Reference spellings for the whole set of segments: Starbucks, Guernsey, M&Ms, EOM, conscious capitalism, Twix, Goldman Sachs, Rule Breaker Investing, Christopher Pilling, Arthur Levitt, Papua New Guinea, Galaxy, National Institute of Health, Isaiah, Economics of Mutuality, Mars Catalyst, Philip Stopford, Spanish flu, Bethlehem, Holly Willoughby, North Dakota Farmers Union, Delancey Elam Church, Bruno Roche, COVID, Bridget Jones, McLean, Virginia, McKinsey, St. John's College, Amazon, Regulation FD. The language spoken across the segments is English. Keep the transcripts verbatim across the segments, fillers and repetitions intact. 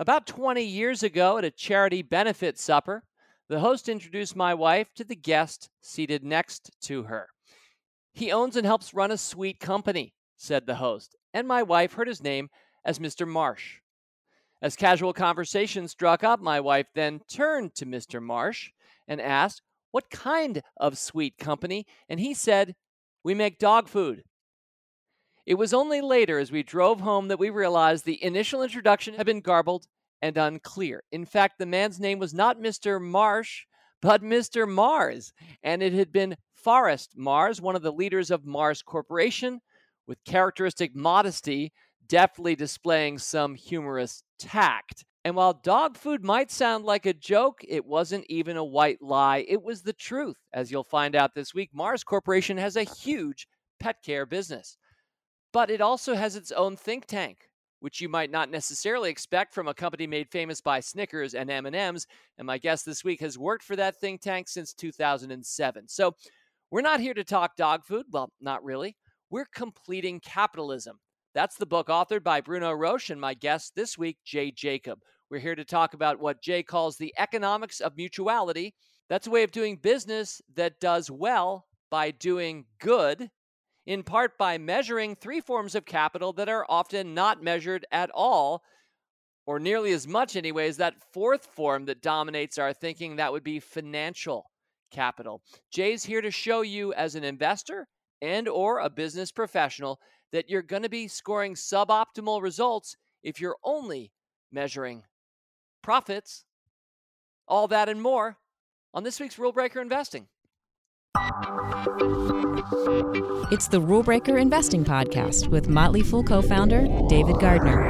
About twenty years ago at a charity benefit supper, the host introduced my wife to the guest seated next to her. He owns and helps run a sweet company, said the host, and my wife heard his name as Mister Marsh. As casual conversation struck up, my wife then turned to Mister Marsh and asked, what kind of sweet company? And he said, we make dog food. It was only later as we drove home that we realized the initial introduction had been garbled and unclear. In fact, the man's name was not Mister Marsh, but Mister Mars, and it had been Forrest Mars, one of the leaders of Mars Corporation, with characteristic modesty, deftly displaying some humorous tact. And while dog food might sound like a joke, it wasn't even a white lie. It was the truth. As you'll find out this week, Mars Corporation has a huge pet care business. But it also has its own think tank, which you might not necessarily expect from a company made famous by Snickers and M and M's. And my guest this week has worked for that think tank since two thousand seven. So we're not here to talk dog food. Well, not really. We're completing capitalism. That's the book authored by Bruno Roche and my guest this week, Jay Jakub. We're here to talk about what Jay calls the economics of mutuality. That's a way of doing business that does well by doing good, in part by measuring three forms of capital that are often not measured at all, or nearly as much anyways. That fourth form that dominates our thinking, that would be financial capital. Jay's here to show you as an investor and or a business professional that you're going to be scoring suboptimal results if you're only measuring profits. All that and more on this week's Rule Breaker Investing. It's the Rule Breaker Investing Podcast with Motley Fool co-founder David Gardner.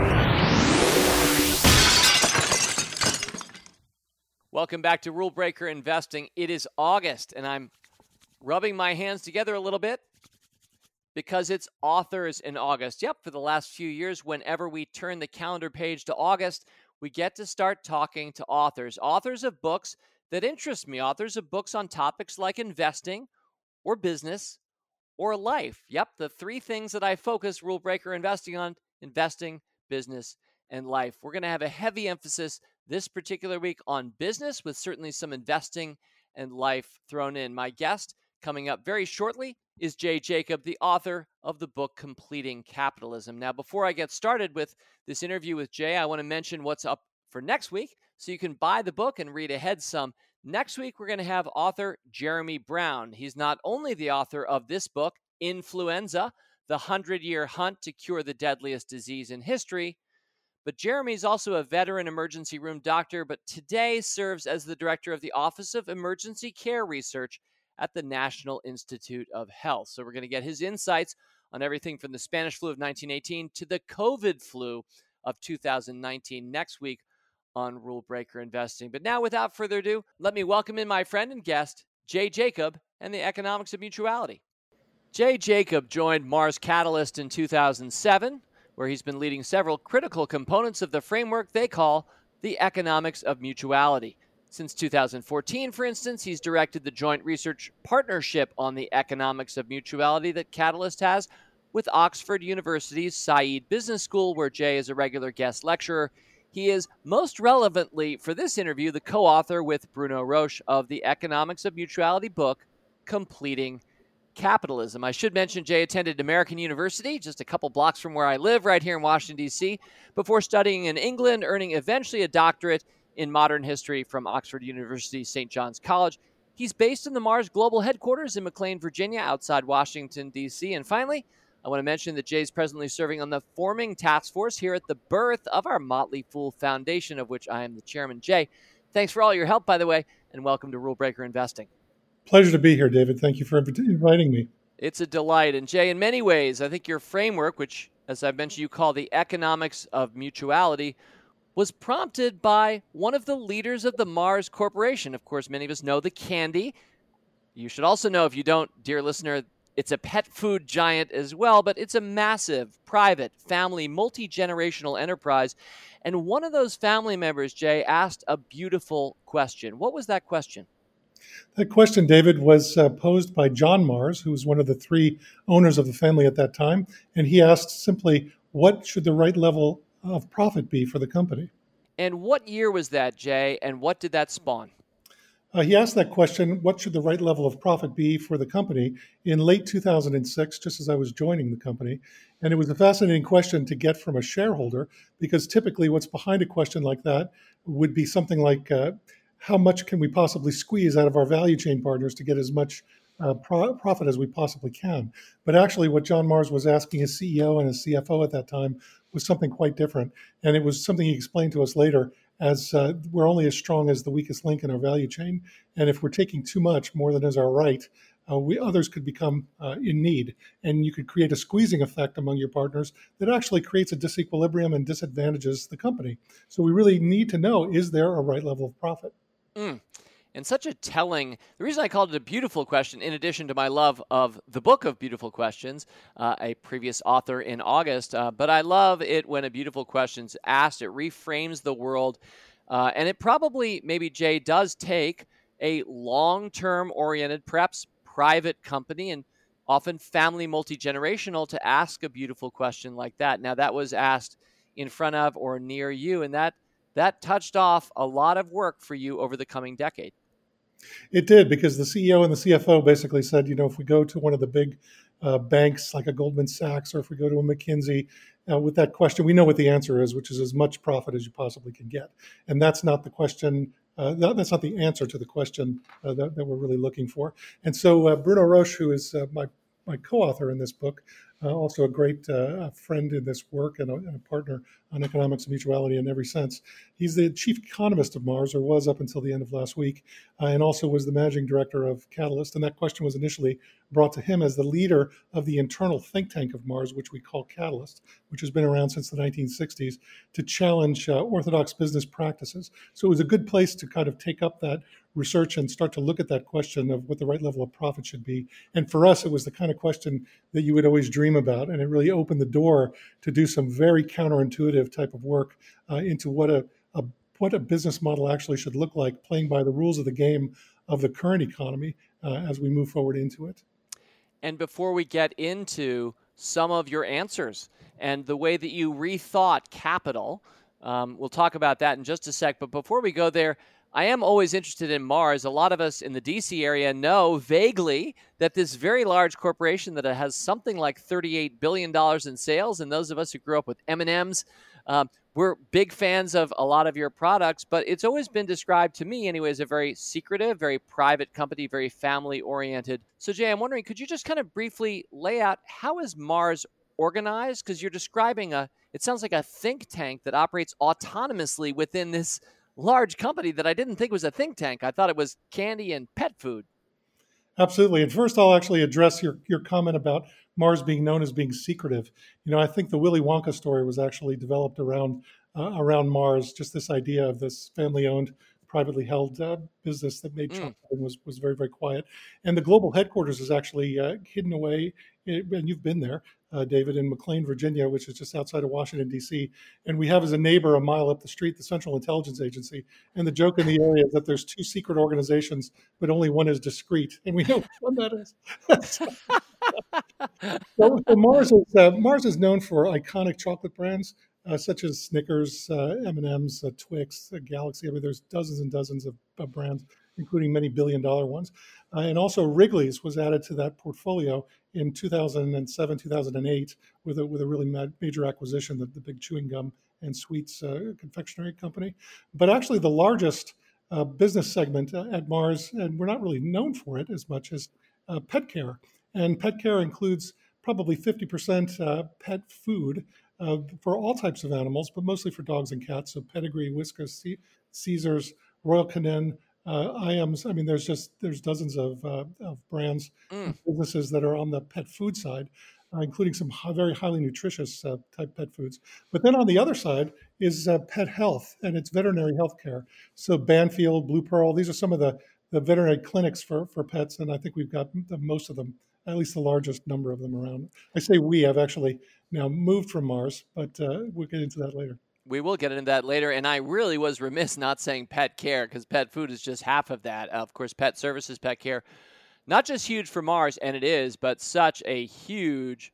Welcome back to Rule Breaker Investing. It is August, and I'm rubbing my hands together a little bit, because it's authors in August. Yep, for the last few years, whenever we turn the calendar page to August, we get to start talking to authors, authors of books that interest me, authors of books on topics like investing or business or life. Yep, the three things that I focus Rule Breaker Investing on: investing, business, and life. We're going to have a heavy emphasis this particular week on business, with certainly some investing and life thrown in. My guest coming up very shortly is Jay Jakub, the author of the book Completing Capitalism. Now, before I get started with this interview with Jay, I want to mention what's up for next week so you can buy the book and read ahead some. Next week, we're going to have author Jeremy Brown. He's not only the author of this book, Influenza, the hundred-year hunt to cure the deadliest disease in history, but Jeremy's also a veteran emergency room doctor, but today serves as the director of the Office of Emergency Care Research at the National Institute of Health. So we're going to get his insights on everything from the Spanish flu of nineteen eighteen to the COVID flu of two thousand nineteen next week on Rule Breaker Investing. But now, without further ado, let me welcome in my friend and guest, Jay Jakub, and the economics of mutuality. Jay Jakub joined Mars Catalyst in two thousand seven, where he's been leading several critical components of the framework they call the economics of mutuality. Since two thousand fourteen, for instance, he's directed the joint research partnership on the economics of mutuality that Catalyst has with Oxford University's Said Business School, where Jay is a regular guest lecturer. He is, most relevantly for this interview, the co-author with Bruno Roche of the economics of mutuality book, Completing Capitalism. I should mention Jay attended American University, just a couple blocks from where I live, right here in Washington, D C, before studying in England, earning eventually a doctorate in modern history from Oxford University, Saint John's College. He's based in the Mars Global Headquarters in McLean, Virginia, outside Washington, D C. And finally, I want to mention that Jay's presently serving on the forming task force here at the birth of our Motley Fool Foundation, of which I am the chairman. Jay, thanks for all your help, by the way, and welcome to Rule Breaker Investing. Pleasure to be here, David. Thank you for inviting me. It's a delight. And Jay, in many ways, I think your framework, which, as I mentioned, you call the economics of mutuality, was prompted by one of the leaders of the Mars Corporation. Of course, many of us know the candy. You should also know, if you don't, dear listener, it's a pet food giant as well, but it's a massive, private, family, multi-generational enterprise. And one of those family members, Jay, asked a beautiful question. What was that question? That question, David, was uh, posed by John Mars, who was one of the three owners of the family at that time. And he asked simply, what should the right level of profit be for the company? And what year was that, Jay, and what did that spawn? Uh, he asked that question, what should the right level of profit be for the company, in late two thousand six, just as I was joining the company. And it was a fascinating question to get from a shareholder, because typically what's behind a question like that would be something like, uh, how much can we possibly squeeze out of our value chain partners to get as much uh, pro- profit as we possibly can? But actually what John Mars was asking his C E O and his C F O at that time was something quite different. And it was something he explained to us later as uh, we're only as strong as the weakest link in our value chain. And if we're taking too much, more than is our right, uh, we others could become uh, in need. And you could create a squeezing effect among your partners that actually creates a disequilibrium and disadvantages the company. So we really need to know, is there a right level of profit? Mm. And such a telling, the reason I called it a beautiful question, in addition to my love of the book of Beautiful Questions, uh, a previous author in August, uh, but I love it when a beautiful question's asked. It reframes the world, uh, and it probably, maybe Jay, does take a long-term oriented, perhaps private company, and often family multi-generational, to ask a beautiful question like that. Now, that was asked in front of or near you, and that That touched off a lot of work for you over the coming decade. It did, because the C E O and the C F O basically said, you know, if we go to one of the big uh, banks like a Goldman Sachs, or if we go to a McKinsey uh, with that question, we know what the answer is, which is as much profit as you possibly can get. And that's not the question. Uh, that, that's not the answer to the question uh, that, that we're really looking for. And so uh, Bruno Roche, who is uh, my my co-author in this book, uh, also a great uh, friend in this work and a, and a partner on Economics of Mutuality in every sense. He's the chief economist of Mars, or was up until the end of last week, uh, and also was the managing director of Catalyst. And that question was initially brought to him as the leader of the internal think tank of Mars, which we call Catalyst, which has been around since the nineteen sixties, to challenge uh, orthodox business practices. So it was a good place to kind of take up that research and start to look at that question of what the right level of profit should be. And for us, it was the kind of question that you would always dream about. And it really opened the door to do some very counterintuitive type of work uh, into what a, a what a business model actually should look like, playing by the rules of the game of the current economy uh, as we move forward into it. And before we get into some of your answers and the way that you rethought capital, um, we'll talk about that in just a sec. But before we go there, I am always interested in Mars. A lot of us in the D C area know vaguely that this very large corporation that has something like thirty-eight billion dollars in sales, and those of us who grew up with M and M's, um, we're big fans of a lot of your products, but it's always been described to me anyway as a very secretive, very private company, very family-oriented. So Jay, I'm wondering, could you just kind of briefly lay out how is Mars organized? Because you're describing a, it sounds like a think tank that operates autonomously within this large company that I didn't think was a think tank. I thought it was candy and pet food. Absolutely. And first, I'll actually address your, your comment about Mars being known as being secretive. You know, I think the Willy Wonka story was actually developed around uh, around Mars, just this idea of this family-owned, privately held uh, business that made mm. chocolate and was, was very, very quiet. And the global headquarters is actually uh, hidden away, and you've been there, Uh, David, in McLean, Virginia, which is just outside of Washington, D C. And we have as a neighbor a mile up the street, the Central Intelligence Agency. And the joke in the area is that there's two secret organizations, but only one is discreet. And we know which one that is. so, so Mars is, uh, Mars is known for iconic chocolate brands, uh, such as Snickers, uh, M and M's, uh, Twix, uh, Galaxy. I mean, there's dozens and dozens of, of brands, including many billion-dollar ones. Uh, and also Wrigley's was added to that portfolio in two thousand seven, two thousand eight, with a, with a really mad, major acquisition, the, the big chewing gum and sweets uh, confectionery company. But actually the largest uh, business segment uh, at Mars, and we're not really known for it as much as uh, pet care. And pet care includes probably fifty percent uh, pet food uh, for all types of animals, but mostly for dogs and cats. So Pedigree, Whiskas, C- Caesars, Royal Canin, Uh, I A Ms. I mean, there's just there's dozens of uh, of brands, mm. businesses that are on the pet food side, uh, including some high, very highly nutritious uh, type pet foods. But then on the other side is uh, pet health, and it's veterinary health care. So Banfield, Blue Pearl, these are some of the, the veterinary clinics for, for pets, and I think we've got the, most of them, at least the largest number of them around. I say we, I've actually now moved from Mars, but uh, we'll get into that later. We will get into that later, and I really was remiss not saying pet care, because pet food is just half of that. Of course, pet services, pet care, not just huge for Mars, and it is, but such a huge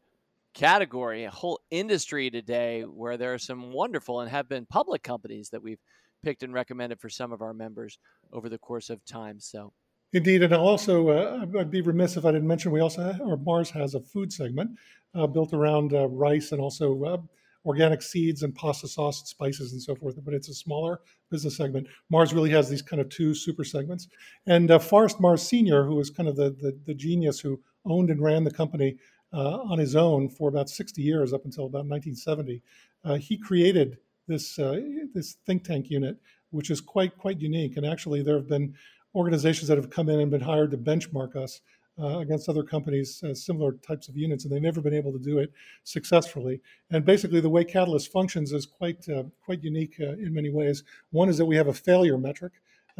category, a whole industry today where there are some wonderful and have been public companies that we've picked and recommended for some of our members over the course of time. So indeed. And I'll also, uh, I'd be remiss if I didn't mention, we also, have, or Mars has a food segment uh, built around uh, rice and also uh, organic seeds and pasta sauce and spices and so forth. But it's a smaller business segment. Mars really has these kind of two super segments. And uh, Forrest Mars Senior, who was kind of the, the, the genius who owned and ran the company uh, on his own for about sixty years up until about nineteen seventy, uh, he created this uh, this think tank unit, which is quite, quite unique. And actually, there have been organizations that have come in and been hired to benchmark us uh, against other companies, uh, similar types of units, and they've never been able to do it successfully. And basically, the way Catalyst functions is quite, uh, quite unique uh, in many ways. One is that we have a failure metric.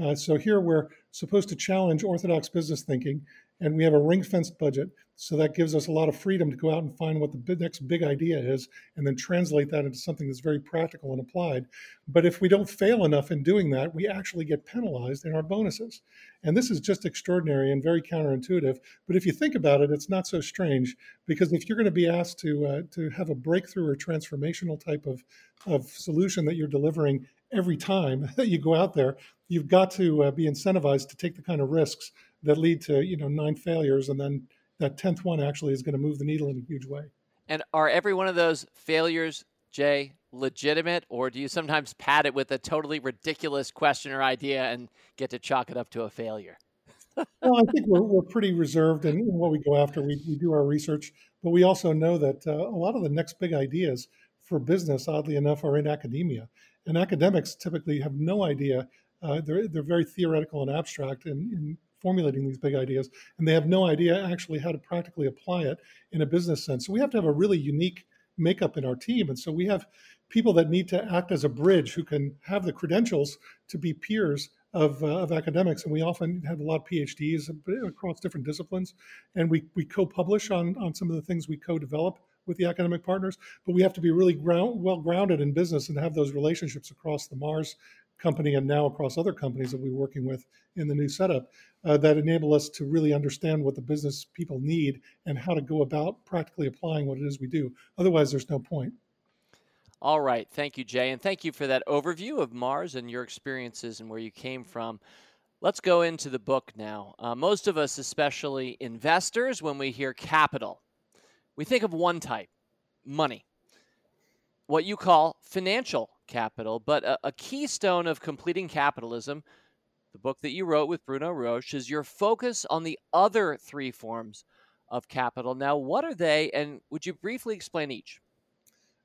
Uh, so here we're supposed to challenge orthodox business thinking, and we have a ring-fenced budget. So that gives us a lot of freedom to go out and find what the big, next big idea is, and then translate that into something that's very practical and applied. But if we don't fail enough in doing that, we actually get penalized in our bonuses. And this is just extraordinary and very counterintuitive. But if you think about it, it's not so strange, because if you're going to be asked to uh, to have a breakthrough or transformational type of, of solution that you're delivering every time that you go out there, you've got to uh, be incentivized to take the kind of risks that lead to, you know, nine failures, and then that tenth one actually is going to move the needle in a huge way. And are every one of those failures, Jay, legitimate, or do you sometimes pad it with a totally ridiculous question or idea and get to chalk it up to a failure? Well, I think we're, we're pretty reserved in what we go after. We, we do our research, but we also know that uh, a lot of the next big ideas for business, oddly enough, are in academia. And academics typically have no idea. Uh, they're, they're very theoretical and abstract in, in formulating these big ideas, and they have no idea actually how to practically apply it in a business sense. So we have to have a really unique makeup in our team. And so we have people that need to act as a bridge who can have the credentials to be peers of, uh, of academics. And we often have a lot of P H Ds across different disciplines. And we, we co-publish on, on some of the things we co-develop with the academic partners, but we have to be really ground, well grounded in business and have those relationships across the Mars company and now across other companies that we're working with in the new setup uh, that enable us to really understand what the business people need and how to go about practically applying what it is we do. Otherwise, there's no point. All right. Thank you, Jay. And thank you for that overview of Mars and your experiences and where you came from. Let's go into the book now. Uh, most of us, especially investors, when we hear capital, we think of one type, money, what you call financial capital. But a, a keystone of Completing Capitalism, the book that you wrote with Bruno Roche, is your focus on the other three forms of capital. Now, what are they, and would you briefly explain each?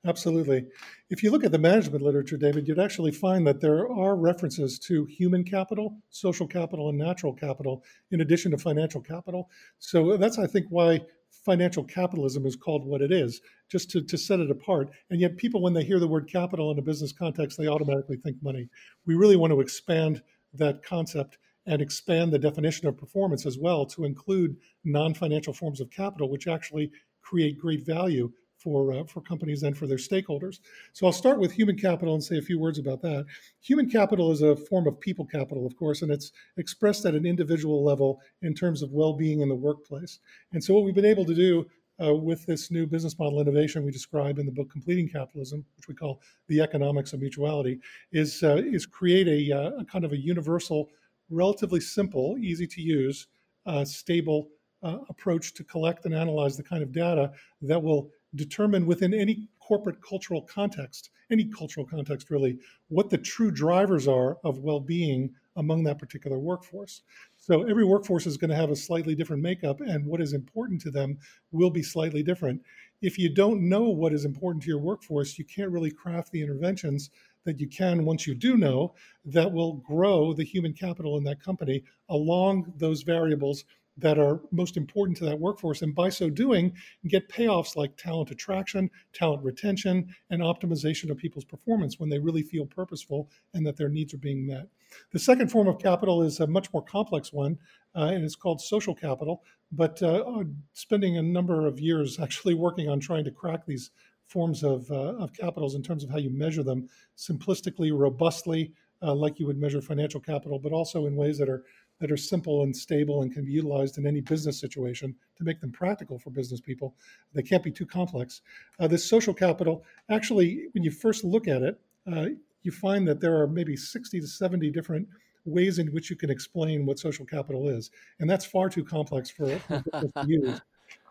Absolutely. If you look at the management literature, David, you'd actually find that there are references to human capital, social capital, and natural capital, in addition to financial capital. So that's, I think, why financial capitalism is called what it is, just to, to set it apart. And yet people, when they hear the word capital in a business context, they automatically think money. We really want to expand that concept and expand the definition of performance as well to include non-financial forms of capital, which actually create great value for uh, for companies and for their stakeholders. So I'll start with human capital and say a few words about that. Human capital is a form of people capital, of course, and it's expressed at an individual level in terms of well-being in the workplace. And so what we've been able to do uh, with this new business model innovation we describe in the book Completing Capitalism, which we call the Economics of Mutuality, is, uh, is create a, uh, a kind of a universal, relatively simple, easy-to-use, uh, stable uh, approach to collect and analyze the kind of data that will determine within any corporate cultural context, any cultural context really, what the true drivers are of well-being among that particular workforce. So every workforce is going to have a slightly different makeup, and what is important to them will be slightly different. If you don't know what is important to your workforce, you can't really craft the interventions that you can once you do know that will grow the human capital in that company along those variables that are most important to that workforce, and by so doing, get payoffs like talent attraction, talent retention, and optimization of people's performance when they really feel purposeful and that their needs are being met. The second form of capital is a much more complex one, uh, and it's called social capital, but uh, spending a number of years actually working on trying to crack these forms of, uh, of capitals in terms of how you measure them simplistically, robustly, uh, like you would measure financial capital, but also in ways that are that are simple and stable and can be utilized in any business situation to make them practical for business people. They can't be too complex. Uh, this social capital, actually, when you first look at it, uh, you find that there are maybe sixty to seventy different ways in which you can explain what social capital is. And that's far too complex for, for business to use.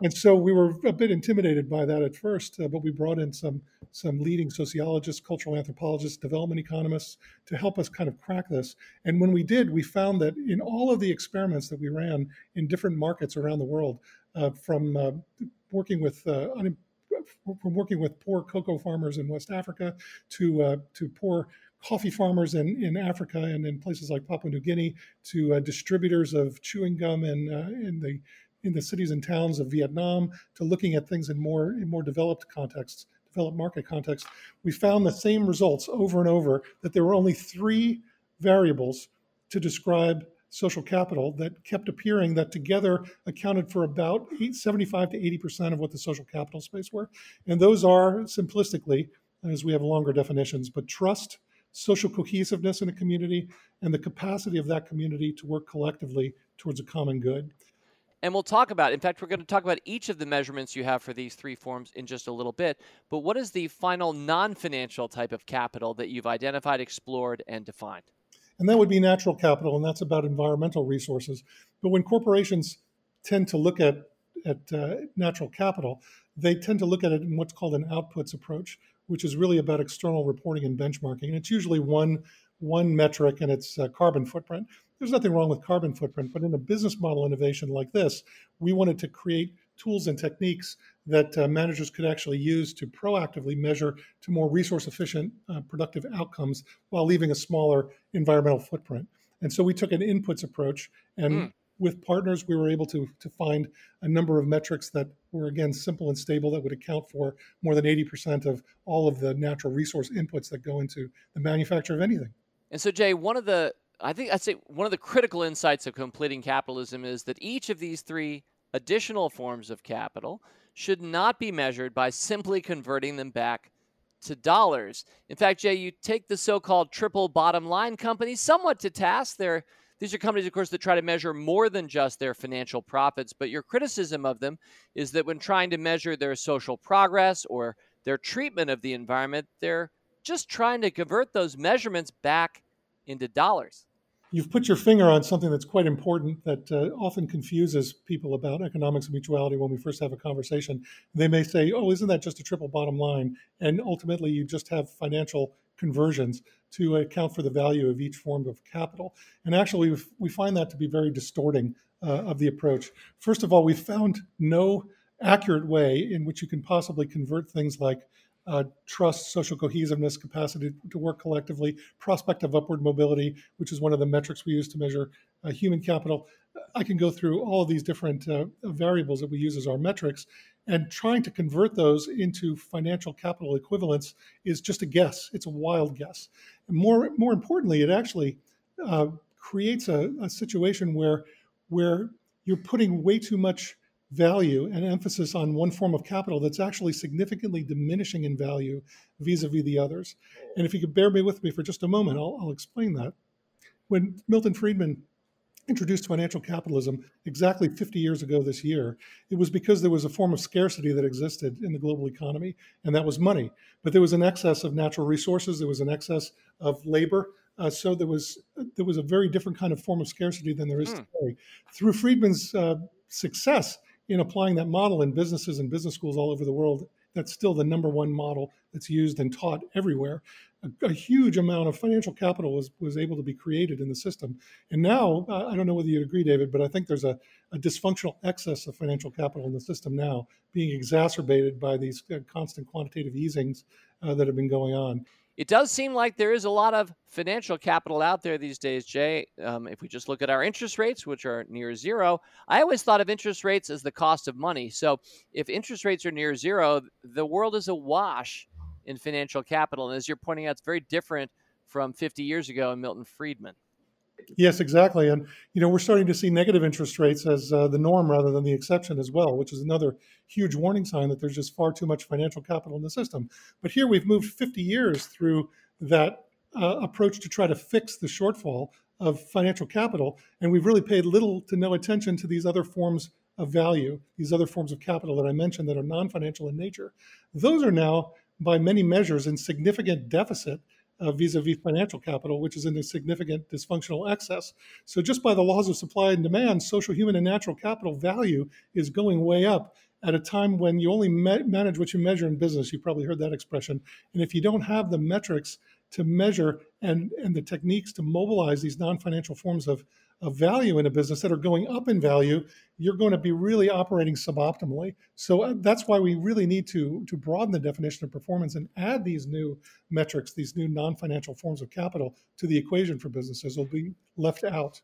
And so we were a bit intimidated by that at first, uh, but we brought in some some leading sociologists, cultural anthropologists, development economists to help us kind of crack this. And when we did, we found that in all of the experiments that we ran in different markets around the world, uh, from uh, working with uh, from working with poor cocoa farmers in West Africa to uh, to poor coffee farmers in, in Africa and in places like Papua New Guinea, to uh, distributors of chewing gum in uh, in the in the cities and towns of Vietnam, to looking at things in more in more developed contexts, developed market contexts, we found the same results over and over, that there were only three variables to describe social capital that kept appearing, that together accounted for about seventy-five to eighty percent of what the social capital space were. And those are, simplistically, as we have longer definitions, but trust, social cohesiveness in a community, and the capacity of that community to work collectively towards a common good. And we'll talk about, in fact, we're going to talk about each of the measurements you have for these three forms in just a little bit. But what is the final non-financial type of capital that you've identified, explored, and defined? And that would be natural capital, and that's about environmental resources. But when corporations tend to look at, at uh, natural capital, they tend to look at it in what's called an outputs approach, which is really about external reporting and benchmarking. And it's usually one, one metric, and it's uh, carbon footprint. There's nothing wrong with carbon footprint, but in a business model innovation like this, we wanted to create tools and techniques that uh, managers could actually use to proactively measure to more resource-efficient, uh, productive outcomes while leaving a smaller environmental footprint. And so we took an inputs approach, and mm. with partners, we were able to, to find a number of metrics that were, again, simple and stable, that would account for more than eighty percent of all of the natural resource inputs that go into the manufacture of anything. And so, Jay, one of the I think I'd say one of the critical insights of completing capitalism is that each of these three additional forms of capital should not be measured by simply converting them back to dollars. In fact, Jay, you take the so-called triple bottom line companies somewhat to task. They're, these are companies, of course, that try to measure more than just their financial profits, but your criticism of them is that when trying to measure their social progress or their treatment of the environment, they're just trying to convert those measurements back into dollars. You've put your finger on something that's quite important that uh, often confuses people about economics of mutuality when we first have a conversation. They may say, oh, isn't that just a triple bottom line? And ultimately, you just have financial conversions to account for the value of each form of capital. And actually, we find that to be very distorting uh, of the approach. First of all, we found no accurate way in which you can possibly convert things like Uh, trust, social cohesiveness, capacity to work collectively, prospect of upward mobility, which is one of the metrics we use to measure uh, human capital. I can go through all of these different uh, variables that we use as our metrics, and trying to convert those into financial capital equivalents is just a guess. It's a wild guess. And more, more importantly, it actually uh, creates a, a situation where, where you're putting way too much value and emphasis on one form of capital that's actually significantly diminishing in value vis-a-vis the others. And if you could bear me with me for just a moment, I'll, I'll explain that. When Milton Friedman introduced financial capitalism exactly fifty years ago this year, it was because there was a form of scarcity that existed in the global economy, and that was money. But there was an excess of natural resources, there was an excess of labor, Uh, so there was there was a very different kind of form of scarcity than there is mm. today. Through Friedman's uh, success in applying that model in businesses and business schools all over the world, that's still the number one model that's used and taught everywhere. A, a huge amount of financial capital was, was able to be created in the system. And now, uh, I don't know whether you'd agree, David, but I think there's a, a dysfunctional excess of financial capital in the system now, being exacerbated by these uh, constant quantitative easings uh, that have been going on. It does seem like there is a lot of financial capital out there these days, Jay. Um, if we just look at our interest rates, which are near zero, I always thought of interest rates as the cost of money. So if interest rates are near zero, the world is awash in financial capital. And as you're pointing out, it's very different from fifty years ago in Milton Friedman. Yes, exactly. And, you know, we're starting to see negative interest rates as uh, the norm rather than the exception as well, which is another huge warning sign that there's just far too much financial capital in the system. But here we've moved fifty years through that uh, approach to try to fix the shortfall of financial capital, and we've really paid little to no attention to these other forms of value, these other forms of capital that I mentioned that are non-financial in nature. Those are now, by many measures, in significant deficit uh, vis-a-vis financial capital, which is in a significant dysfunctional excess. So just by the laws of supply and demand, social, human, and natural capital value is going way up at a time when you only ma- manage what you measure in business. You probably heard that expression. And if you don't have the metrics to measure and, and the techniques to mobilize these non-financial forms of, of value in a business that are going up in value, you're going to be really operating suboptimally. So that's why we really need to, to broaden the definition of performance and add these new metrics, these new non-financial forms of capital to the equation for businesses. They'll be left out.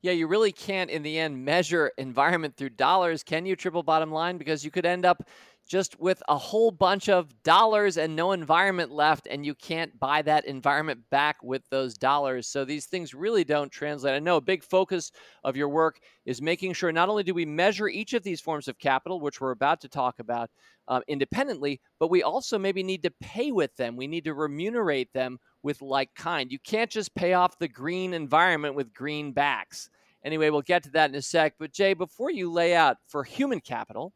Yeah, you really can't, in the end, measure environment through dollars, can you, triple bottom line? Because you could end up just with a whole bunch of dollars and no environment left, and you can't buy that environment back with those dollars. So these things really don't translate. I know a big focus of your work is making sure not only do we measure each of these forms of capital, which we're about to talk about uh, independently, but we also maybe need to pay with them. We need to remunerate them with like kind. You can't just pay off the green environment with green backs. Anyway, we'll get to that in a sec. But Jay, before you lay out for human capital,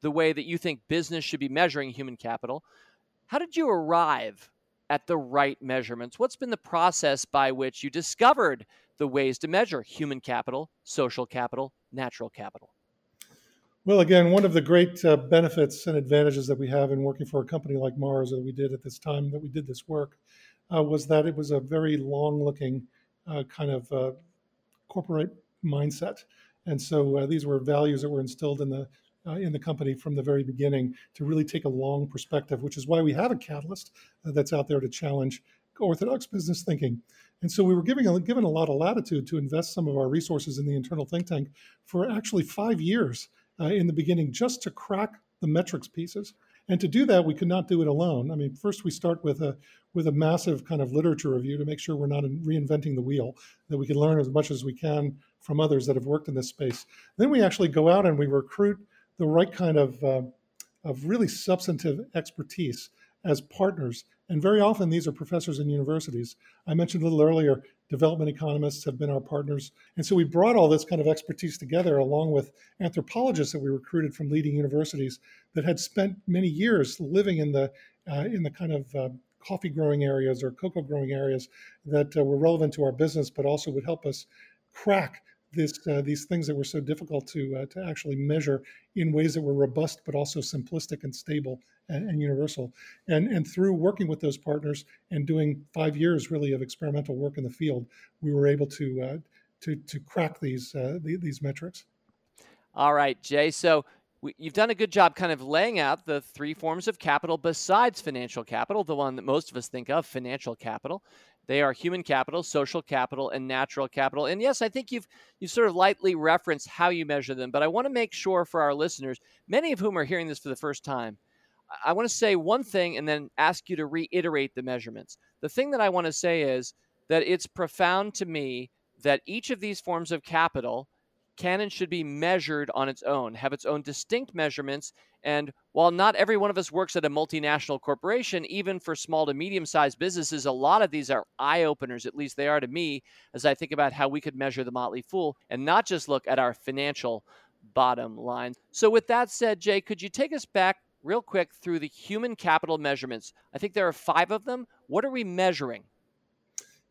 the way that you think business should be measuring human capital, how did you arrive at the right measurements? What's been the process by which you discovered the ways to measure human capital, social capital, natural capital? Well, again, one of the great uh, benefits and advantages that we have in working for a company like Mars, or that we did at this time that we did this work, uh, was that it was a very long-looking uh, kind of uh, corporate mindset. And so uh, these were values that were instilled in the Uh, in the company from the very beginning to really take a long perspective, which is why we have a catalyst uh, that's out there to challenge orthodox business thinking. And so we were giving a, given a lot of latitude to invest some of our resources in the internal think tank for actually five years uh, in the beginning, just to crack the metrics pieces. And to do that, we could not do it alone. I mean, first we start with a with a massive kind of literature review to make sure we're not reinventing the wheel, that we can learn as much as we can from others that have worked in this space. Then we actually go out and we recruit the right kind of uh, of really substantive expertise as partners. And very often these are professors in universities. I mentioned a little earlier, development economists have been our partners. And so we brought all this kind of expertise together along with anthropologists that we recruited from leading universities that had spent many years living in the uh, in the kind of uh, coffee growing areas or cocoa growing areas that uh, were relevant to our business, but also would help us crack This, uh, these things that were so difficult to uh, to actually measure in ways that were robust, but also simplistic and stable and, and universal. And, and through working with those partners and doing five years really of experimental work in the field, we were able to uh, to, to crack these uh, the, these metrics. All right, Jay. So we, you've done a good job kind of laying out the three forms of capital besides financial capital, the one that most of us think of, financial capital. They are human capital, social capital, and natural capital. And yes, I think you've you sort of lightly referenced how you measure them, but I want to make sure for our listeners, many of whom are hearing this for the first time, I want to say one thing and then ask you to reiterate the measurements. The thing that I want to say is that it's profound to me that each of these forms of capital can and should be measured on its own, have its own distinct measurements. And while not every one of us works at a multinational corporation, even for small to medium-sized businesses, a lot of these are eye-openers, at least they are to me, as I think about how we could measure the Motley Fool and not just look at our financial bottom line. So with that said, Jay, could you take us back real quick through the human capital measurements? I think there are five of them. What are we measuring?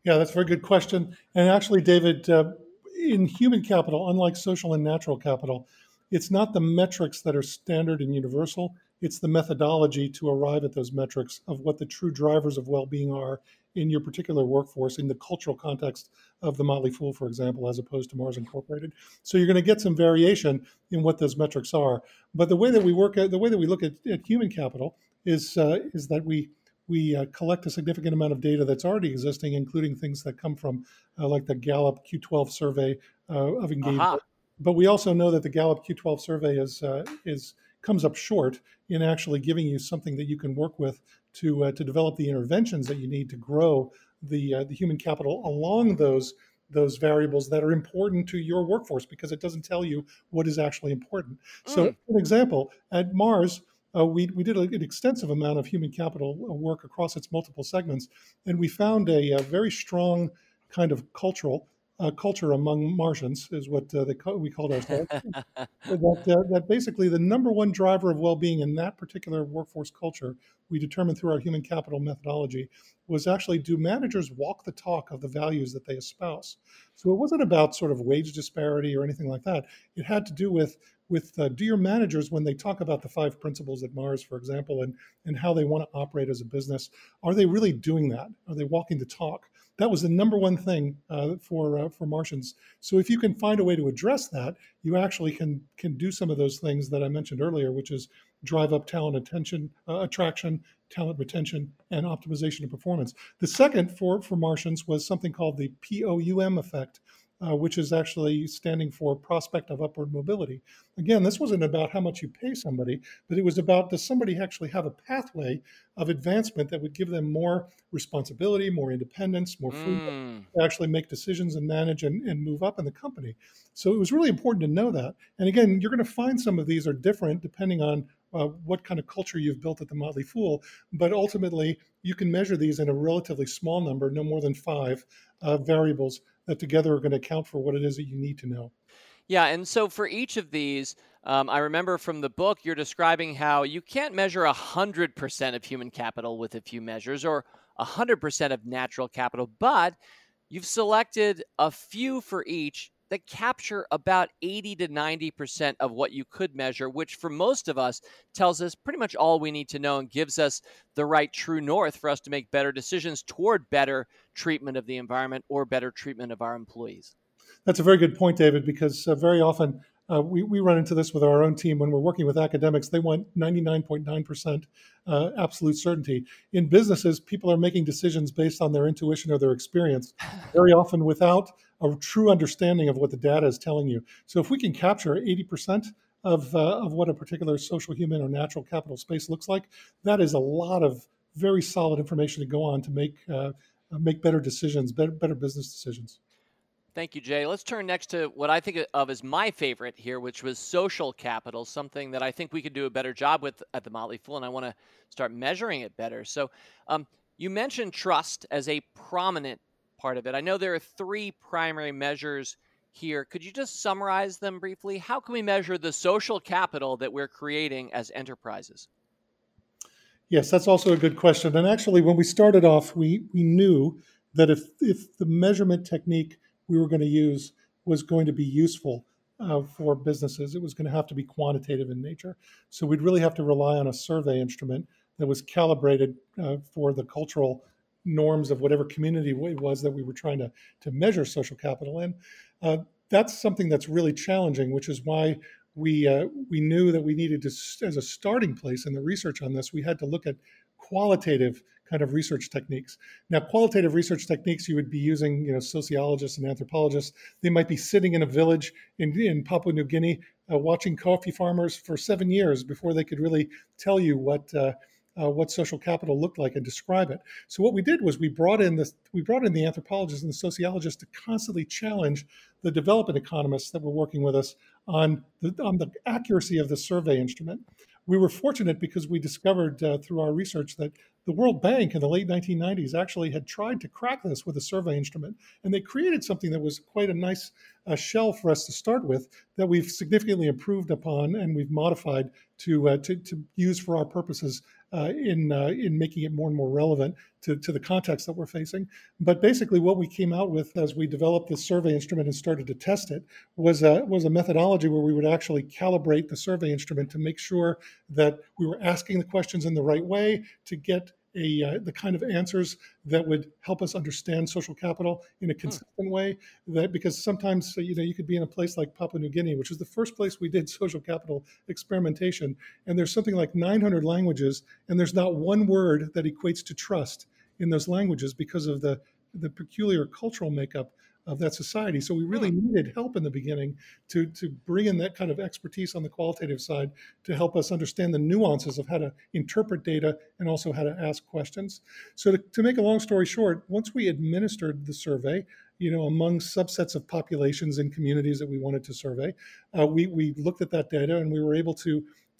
Yeah, that's a very good question. And actually, David, uh, in human capital, unlike social and natural capital, it's not the metrics that are standard and universal. It's the methodology to arrive at those metrics of what the true drivers of well-being are in your particular workforce, in the cultural context of the Motley Fool, for example, as opposed to Mars Incorporated. So you're going to get some variation in what those metrics are. But the way that we work at, the way that we look at, at human capital is uh, is that we we uh, collect a significant amount of data that's already existing, including things that come from uh, like the Gallup Q twelve survey uh, of engagement. Aha. But we also know that the Gallup Q twelve survey is uh, is comes up short in actually giving you something that you can work with to uh, to develop the interventions that you need to grow the uh, the human capital along those those variables that are important to your workforce, because it doesn't tell you what is actually important. Mm. So, for an example, at Mars, Uh, we, we did a, an extensive amount of human capital work across its multiple segments, and we found a, a very strong kind of cultural uh, culture among Martians is what uh, they co- we called ourselves. that, uh, that basically the number one driver of well-being in that particular workforce culture, we determined through our human capital methodology, was actually do managers walk the talk of the values that they espouse? So it wasn't about sort of wage disparity or anything like that. It had to do with with uh, do your managers, when they talk about the five principles at Mars, for example, and, and how they want to operate as a business, are they really doing that? Are they walking the talk? That was the number one thing uh, for uh, for Martians. So if you can find a way to address that, you actually can can do some of those things that I mentioned earlier, which is drive up talent attention, uh, attraction, talent retention, and optimization of performance. The second for, for Martians was something called the P O U M effect, Uh, which is actually standing for prospect of upward mobility. Again, this wasn't about how much you pay somebody, but it was about, does somebody actually have a pathway of advancement that would give them more responsibility, more independence, more freedom mm. to actually make decisions and manage and, and move up in the company. So it was really important to know that. And again, you're going to find some of these are different depending on Uh, what kind of culture you've built at the Motley Fool, but ultimately you can measure these in a relatively small number, no more than five uh, variables that together are going to account for what it is that you need to know. Yeah, and so for each of these, um, I remember from the book, you're describing how you can't measure one hundred percent of human capital with a few measures or one hundred percent of natural capital, but you've selected a few for each that capture about eighty to ninety percent of what you could measure, which for most of us tells us pretty much all we need to know and gives us the right true north for us to make better decisions toward better treatment of the environment or better treatment of our employees. That's a very good point, David, because uh, very often uh, we, we run into this with our own team. When we're working with academics, they want ninety-nine point nine percent uh, absolute certainty. In businesses, people are making decisions based on their intuition or their experience, very often without a true understanding of what the data is telling you. So if we can capture eighty percent of uh, of what a particular social, human, or natural capital space looks like, that is a lot of very solid information to go on to make uh, make better decisions, better, better business decisions. Thank you, Jay. Let's turn next to what I think of as my favorite here, which was social capital, something that I think we could do a better job with at the Motley Fool, and I want to start measuring it better. So um, you mentioned trust as a prominent part of it. I know there are three primary measures here. Could you just summarize them briefly? How can we measure the social capital that we're creating as enterprises? Yes, that's also a good question. And actually, when we started off, we, we knew that if, if the measurement technique we were going to use was going to be useful uh, for businesses, it was going to have to be quantitative in nature. So we'd really have to rely on a survey instrument that was calibrated uh, for the cultural norms of whatever community it was that we were trying to, to measure social capital in. Uh, that's something that's really challenging, which is why we uh, we knew that we needed to, as a starting place in the research on this, we had to look at qualitative kind of research techniques. Now, qualitative research techniques, you would be using, you know, sociologists and anthropologists. They might be sitting in a village in, in Papua New Guinea uh, watching coffee farmers for seven years before they could really tell you what uh, Uh, what social capital looked like and describe it. So what we did was we brought in the we brought in the anthropologists and the sociologists to constantly challenge the development economists that were working with us on the on the accuracy of the survey instrument. We were fortunate because we discovered uh, through our research that the World Bank in the late nineteen nineties actually had tried to crack this with a survey instrument, and they created something that was quite a nice uh, shell for us to start with that we've significantly improved upon and we've modified to uh, to, to use for our purposes Uh, in uh, in making it more and more relevant to, to the context that we're facing. But basically what we came out with as we developed the survey instrument and started to test it was a, was a methodology where we would actually calibrate the survey instrument to make sure that we were asking the questions in the right way to get a uh, the kind of answers that would help us understand social capital in a consistent huh. way. That because sometimes, you know, you could be in a place like Papua New Guinea, which is the first place we did social capital experimentation, and there's something like nine hundred languages, and there's not one word that equates to trust in those languages because of the the peculiar cultural makeup of that society. So we really needed help in the beginning to, to bring in that kind of expertise on the qualitative side to help us understand the nuances of how to interpret data and also how to ask questions. So to, to make a long story short, once we administered the survey, you know, among subsets of populations and communities that we wanted to survey, uh, we, we looked at that data and we were able to,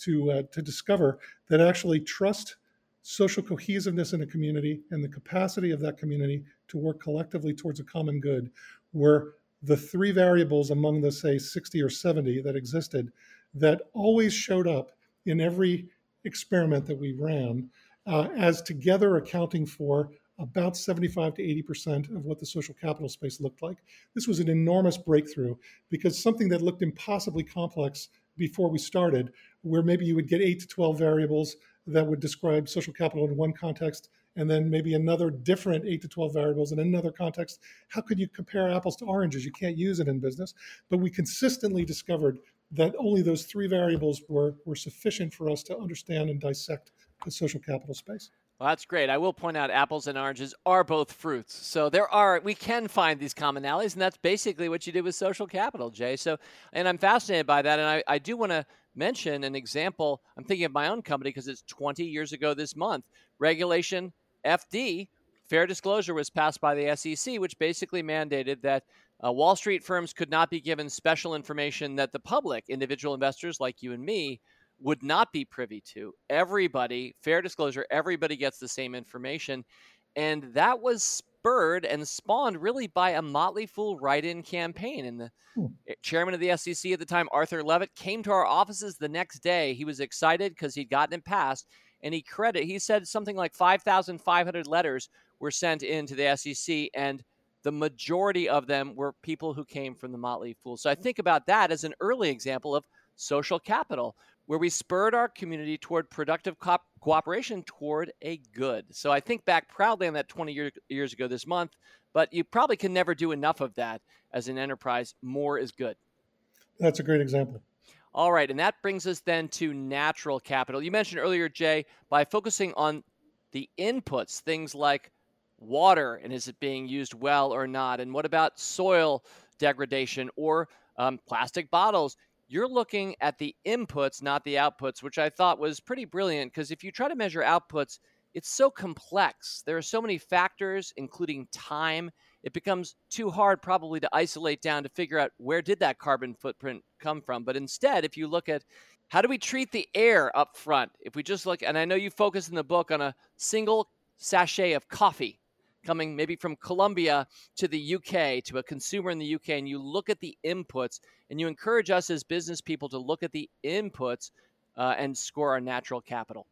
to, uh, to discover that actually trust, social cohesiveness in a community, and the capacity of that community to work collectively towards a common good were the three variables among the, say, sixty or seventy that existed that always showed up in every experiment that we ran uh, as together accounting for about seventy-five to eighty percent of what the social capital space looked like. This was an enormous breakthrough because something that looked impossibly complex before we started, where maybe you would get eight to twelve variables that would describe social capital in one context, and then maybe another different eight to twelve variables in another context. How could you compare apples to oranges? You can't use it in business. But we consistently discovered that only those three variables were, were sufficient for us to understand and dissect the social capital space. Well, that's great. I will point out apples and oranges are both fruits. So there are, we can find these commonalities, and that's basically what you did with social capital, Jay. So, and I'm fascinated by that. And I, I do want to mention an example. I'm thinking of my own company because it's twenty years ago this month. Regulation F D, fair disclosure, was passed by the S E C, which basically mandated that uh, Wall Street firms could not be given special information that the public, individual investors like you and me, would not be privy to. Everybody, fair disclosure, everybody gets the same information. And that was spurred and spawned really by a Motley Fool write-in campaign. And the Ooh. chairman of the S E C at the time, Arthur Levitt, came to our offices the next day. He was excited because he'd gotten it passed. And he credit, he said something like five thousand five hundred letters were sent in to the S E C. And the majority of them were people who came from the Motley Fool. So I think about that as an early example of social capital, where we spurred our community toward productive co- cooperation toward a good. So I think back proudly on that twenty year, years ago this month, but you probably can never do enough of that as an enterprise. More is good. That's a great example. All right, and that brings us then to natural capital. You mentioned earlier, Jay, by focusing on the inputs, things like water, and is it being used well or not? And what about soil degradation or um, plastic bottles? You're looking at the inputs, not the outputs, which I thought was pretty brilliant because if you try to measure outputs, it's so complex. There are so many factors, including time. It becomes too hard probably to isolate down to figure out where did that carbon footprint come from. But instead, if you look at how do we treat the air up front, if we just look, and I know you focus in the book on a single sachet of coffee coming maybe from Colombia to the U K, to a consumer in the U K, and you look at the inputs, and you encourage us as business people to look at the inputs uh, and score our natural capital.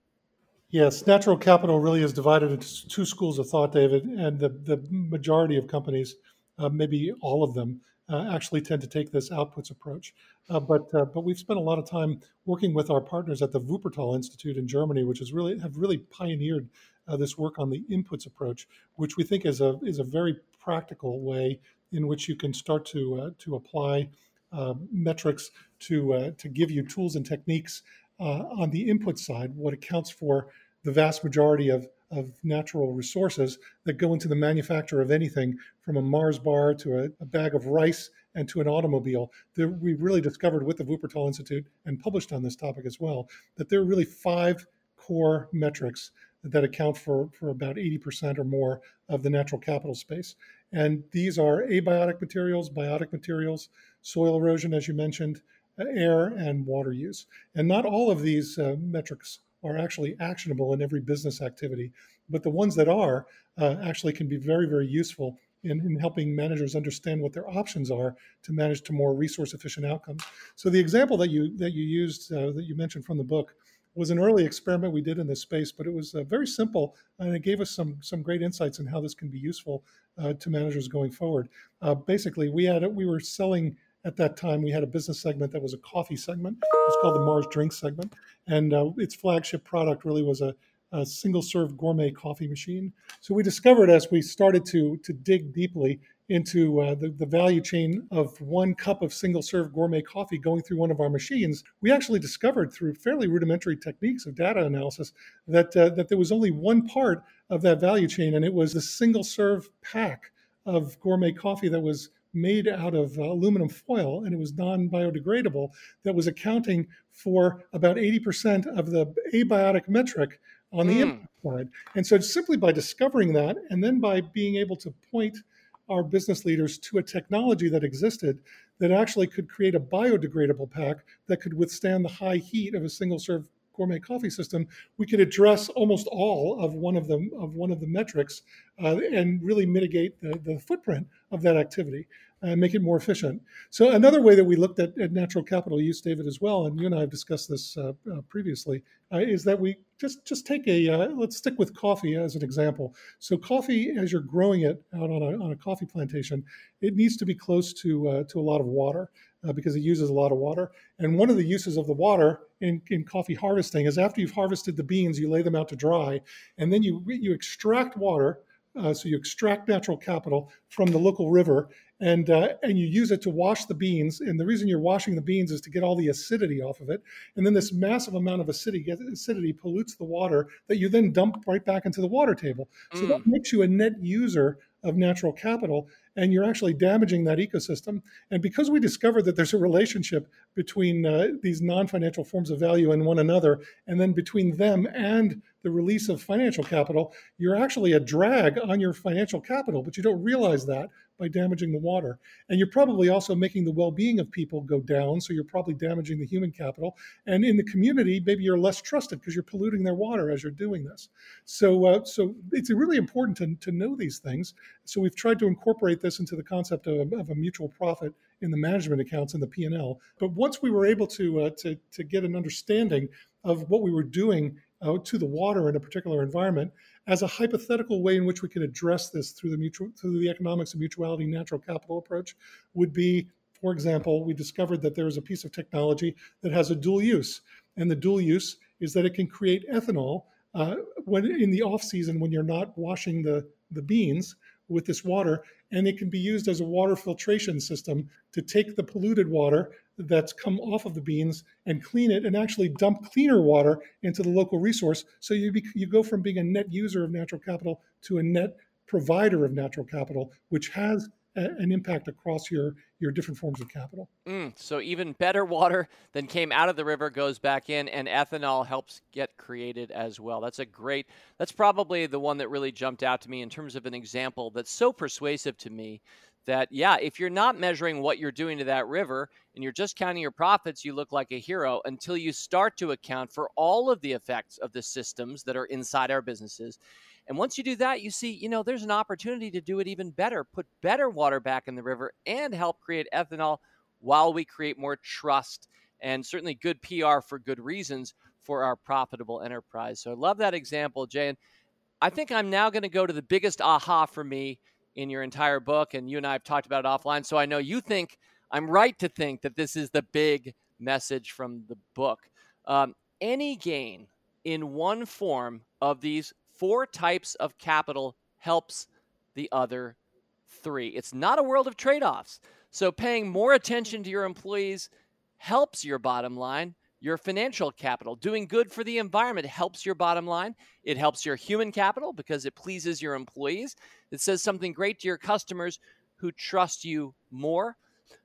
Yes, natural capital really is divided into two schools of thought, David, and the, the majority of companies, uh, maybe all of them, uh, actually tend to take this outputs approach. Uh, but uh, but we've spent a lot of time working with our partners at the Wuppertal Institute in Germany, which has really have really pioneered Uh, this work on the inputs approach, which we think is a is a very practical way in which you can start to uh, to apply uh, metrics to uh, to give you tools and techniques uh, on the input side, what accounts for the vast majority of of natural resources that go into the manufacture of anything from a Mars bar to a, a bag of rice and to an automobile. There, we really discovered with the Wuppertal Institute and published on this topic as well, that there are really five core metrics that account for, for about eighty percent or more of the natural capital space. And these are abiotic materials, biotic materials, soil erosion, as you mentioned, air and water use. And not all of these uh, metrics are actually actionable in every business activity, but the ones that are uh, actually can be very, very useful in, in helping managers understand what their options are to manage to more resource efficient outcomes. So the example that you, that you used, uh, that you mentioned from the book, was an early experiment we did in this space, but it was uh, very simple, and it gave us some some great insights in how this can be useful uh, to managers going forward. Uh, basically, we had we were selling at that time. We had a business segment that was a coffee segment. It was called the Mars Drink segment, and uh, its flagship product really was a, a single-serve gourmet coffee machine. So we discovered as we started to to dig deeply into uh, the, the value chain of one cup of single-serve gourmet coffee going through one of our machines, we actually discovered through fairly rudimentary techniques of data analysis that uh, that there was only one part of that value chain, and it was the single-serve pack of gourmet coffee that was made out of uh, aluminum foil, and it was non-biodegradable, that was accounting for about eighty percent of the abiotic metric on the mm. input side. And so simply by discovering that, and then by being able to point our business leaders to a technology that existed that actually could create a biodegradable pack that could withstand the high heat of a single-serve gourmet coffee system, we could address almost all of one of the, of one of the metrics uh, and really mitigate the, the footprint of that activity. uh, make it more efficient. So another way that we looked at, at natural capital use, David, as well, and you and I have discussed this uh, uh, previously, uh, is that we just just take a, uh, let's stick with coffee as an example. So coffee, as you're growing it out on a, on a coffee plantation, it needs to be close to, uh, to a lot of water. Uh, because it uses a lot of water. And one of the uses of the water in, in coffee harvesting is after you've harvested the beans, you lay them out to dry, and then you, you extract water, uh, so you extract natural capital from the local river, and uh, and you use it to wash the beans. And the reason you're washing the beans is to get all the acidity off of it. And then this massive amount of acidity, acidity pollutes the water that you then dump right back into the water table. So mm. that makes you a net user of natural capital, and you're actually damaging that ecosystem. And because we discovered that there's a relationship between uh, these non-financial forms of value and one another, and then between them and the release of financial capital, you're actually a drag on your financial capital, but you don't realize that by damaging the water. And you're probably also making the well-being of people go down, so you're probably damaging the human capital. And in the community, maybe you're less trusted because you're polluting their water as you're doing this. So uh, so it's really important to, to know these things. So we've tried to incorporate this into the concept of, of a mutual profit in the management accounts and the P and L. But once we were able to, uh, to, to get an understanding of what we were doing uh, to the water in a particular environment, as a hypothetical way in which we could address this through the mutual, through the economics of mutuality natural capital approach would be, for example, we discovered that there is a piece of technology that has a dual use. And the dual use is that it can create ethanol uh, when in the off season when you're not washing the, the beans with this water, and it can be used as a water filtration system to take the polluted water that's come off of the beans and clean it and actually dump cleaner water into the local resource. So you be, you go from being a net user of natural capital to a net provider of natural capital, which has a, an impact across your, your different forms of capital. Mm, so even better water than came out of the river goes back in, and ethanol helps get created as well. That's a great, that's probably the one that really jumped out to me in terms of an example that's so persuasive to me that, yeah, if you're not measuring what you're doing to that river and you're just counting your profits, you look like a hero until you start to account for all of the effects of the systems that are inside our businesses. And once you do that, you see, you know, there's an opportunity to do it even better, put better water back in the river and help create ethanol while we create more trust and certainly good P R for good reasons for our profitable enterprise. So I love that example, Jay. And I think I'm now going to go to the biggest aha for me in your entire book, and you and I have talked about it offline, so I know you think I'm right to think that this is the big message from the book. Um, any gain in one form of these four types of capital helps the other three. It's not a world of trade-offs. So paying more attention to your employees helps your bottom line. Your financial capital, doing good for the environment, helps your bottom line. It helps your human capital because it pleases your employees. It says something great to your customers who trust you more.